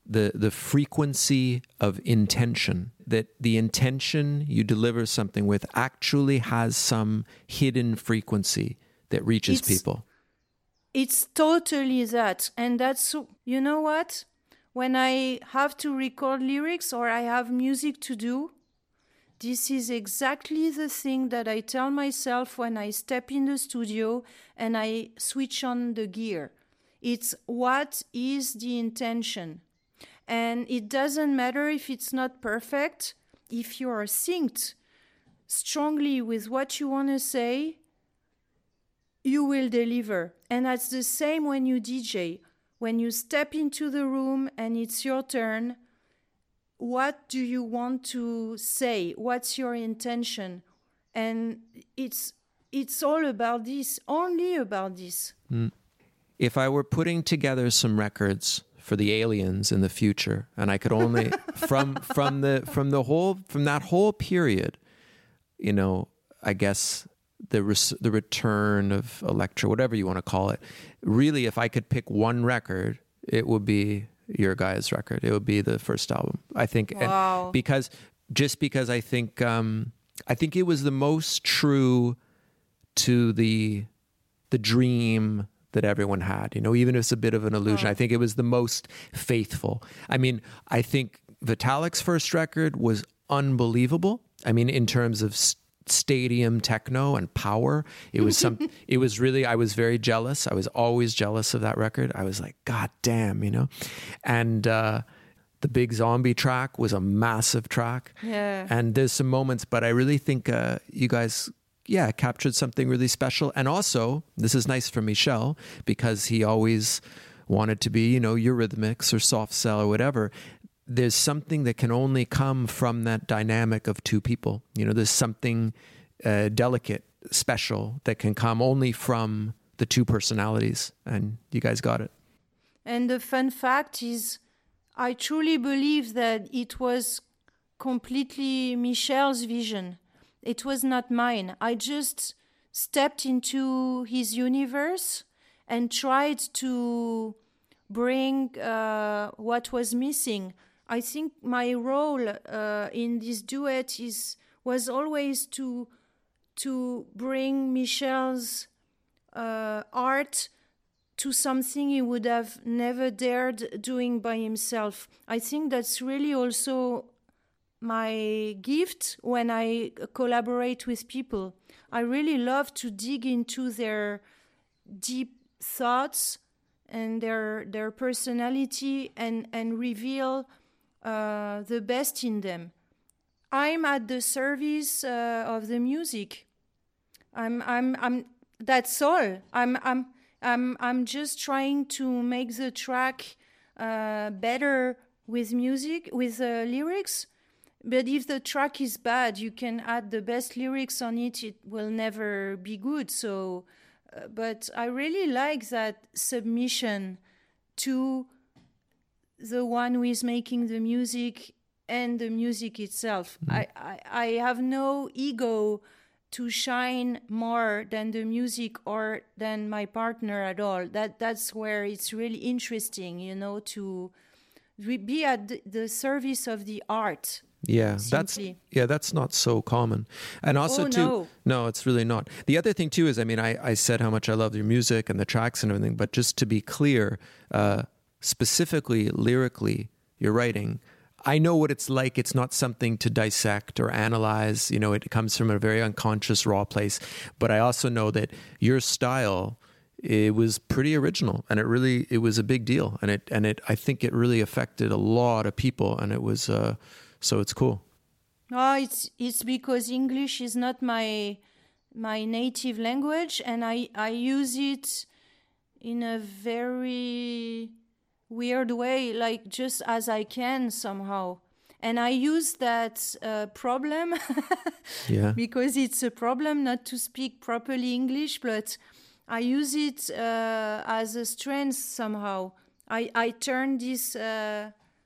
the frequency of intention, that the intention you deliver something with actually has some hidden frequency that reaches people. It's totally that. And that's, you know what? When I have to record lyrics or I have music to do, this is exactly the thing that I tell myself when I step in the studio and I switch on the gear. It's what is the intention? And it doesn't matter if it's not perfect. If you are synced strongly with what you want to say, you will deliver. And that's the same when you DJ. When you step into the room and it's your turn, what do you want to say? What's your intention? And it's all about this, only about this. Mm. If I were putting together some records for the aliens in the future, and I could only from that whole period, you know, I guess the return of Electro, whatever you want to call it. Really, if I could pick one record, it would be your guys' record. It would be the first album, I think. Wow. And because I think it was the most true to the dream that everyone had, you know, even if it's a bit of an illusion. I think it was the most faithful. I mean, I think Vitalik's first record was unbelievable. I mean, in terms of stadium techno and power, it was really, I was very jealous. I was always jealous of that record. I was like, God damn, you know? And, the Big Zombie track was a massive track. Yeah. And there's some moments, but I really think, you guys, captured something really special. And also, this is nice for Michel, because he always wanted to be, you know, Eurythmics or Soft Cell or whatever. There's something that can only come from that dynamic of two people. You know, there's something delicate, special, that can come only from the two personalities. And you guys got it. And the fun fact is, I truly believe that it was completely Michel's vision. It was not mine. I just stepped into his universe and tried to bring what was missing. I think my role in this duet was always to bring Michel's art to something he would have never dared doing by himself. I think that's really also my gift when I collaborate with people. I really love to dig into their deep thoughts and their personality and reveal the best in them. I'm at the service of the music. I'm that's all. I'm just trying to make the track better with music, with lyrics. But if the track is bad, you can add the best lyrics on it. It will never be good. So, but I really like that submission to the one who is making the music and the music itself. Mm. I have no ego to shine more than the music or than my partner at all. That's where it's really interesting, you know, to be at the service of the art. Yeah, that's not so common. And also no, it's really not. The other thing too is, I mean, I said how much I love your music and the tracks and everything, but just to be clear, specifically lyrically, your writing, I know what it's like. It's not something to dissect or analyze. You know, it comes from a very unconscious, raw place. But I also know that your style, it was pretty original, and it was a big deal, and it I think it really affected a lot of people, and it was. So it's cool. Oh, it's because English is not my native language, and I use it in a very weird way, like just as I can somehow. And I use that problem because it's a problem not to speak properly English, but I use it as a strength somehow. I turn this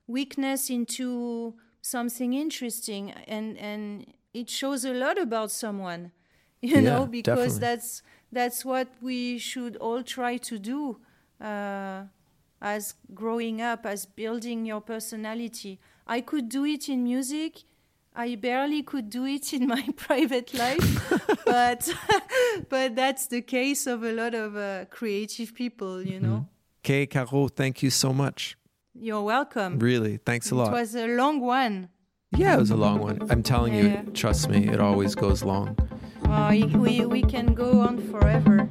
weakness into something interesting, and it shows a lot about someone, you know, because definitely. That's what we should all try to do as growing up, as building your personality. I could do it in music. I barely could do it in my private life, but that's the case of a lot of creative people, you know. Okay, Caro, thank you so much. You're welcome. Really, thanks a lot. It was a long one. Yeah, it was a long one. I'm telling you, trust me, it always goes long. We can go on forever.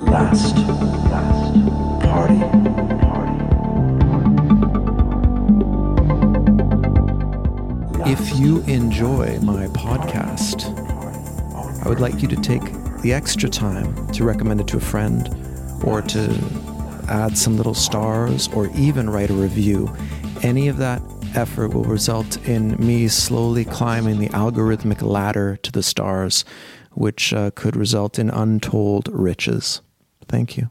Last party. If you enjoy my podcast, I would like you to take the extra time to recommend it to a friend or to add some little stars or even write a review. Any of that effort will result in me slowly climbing the algorithmic ladder to the stars, which could result in untold riches. Thank you.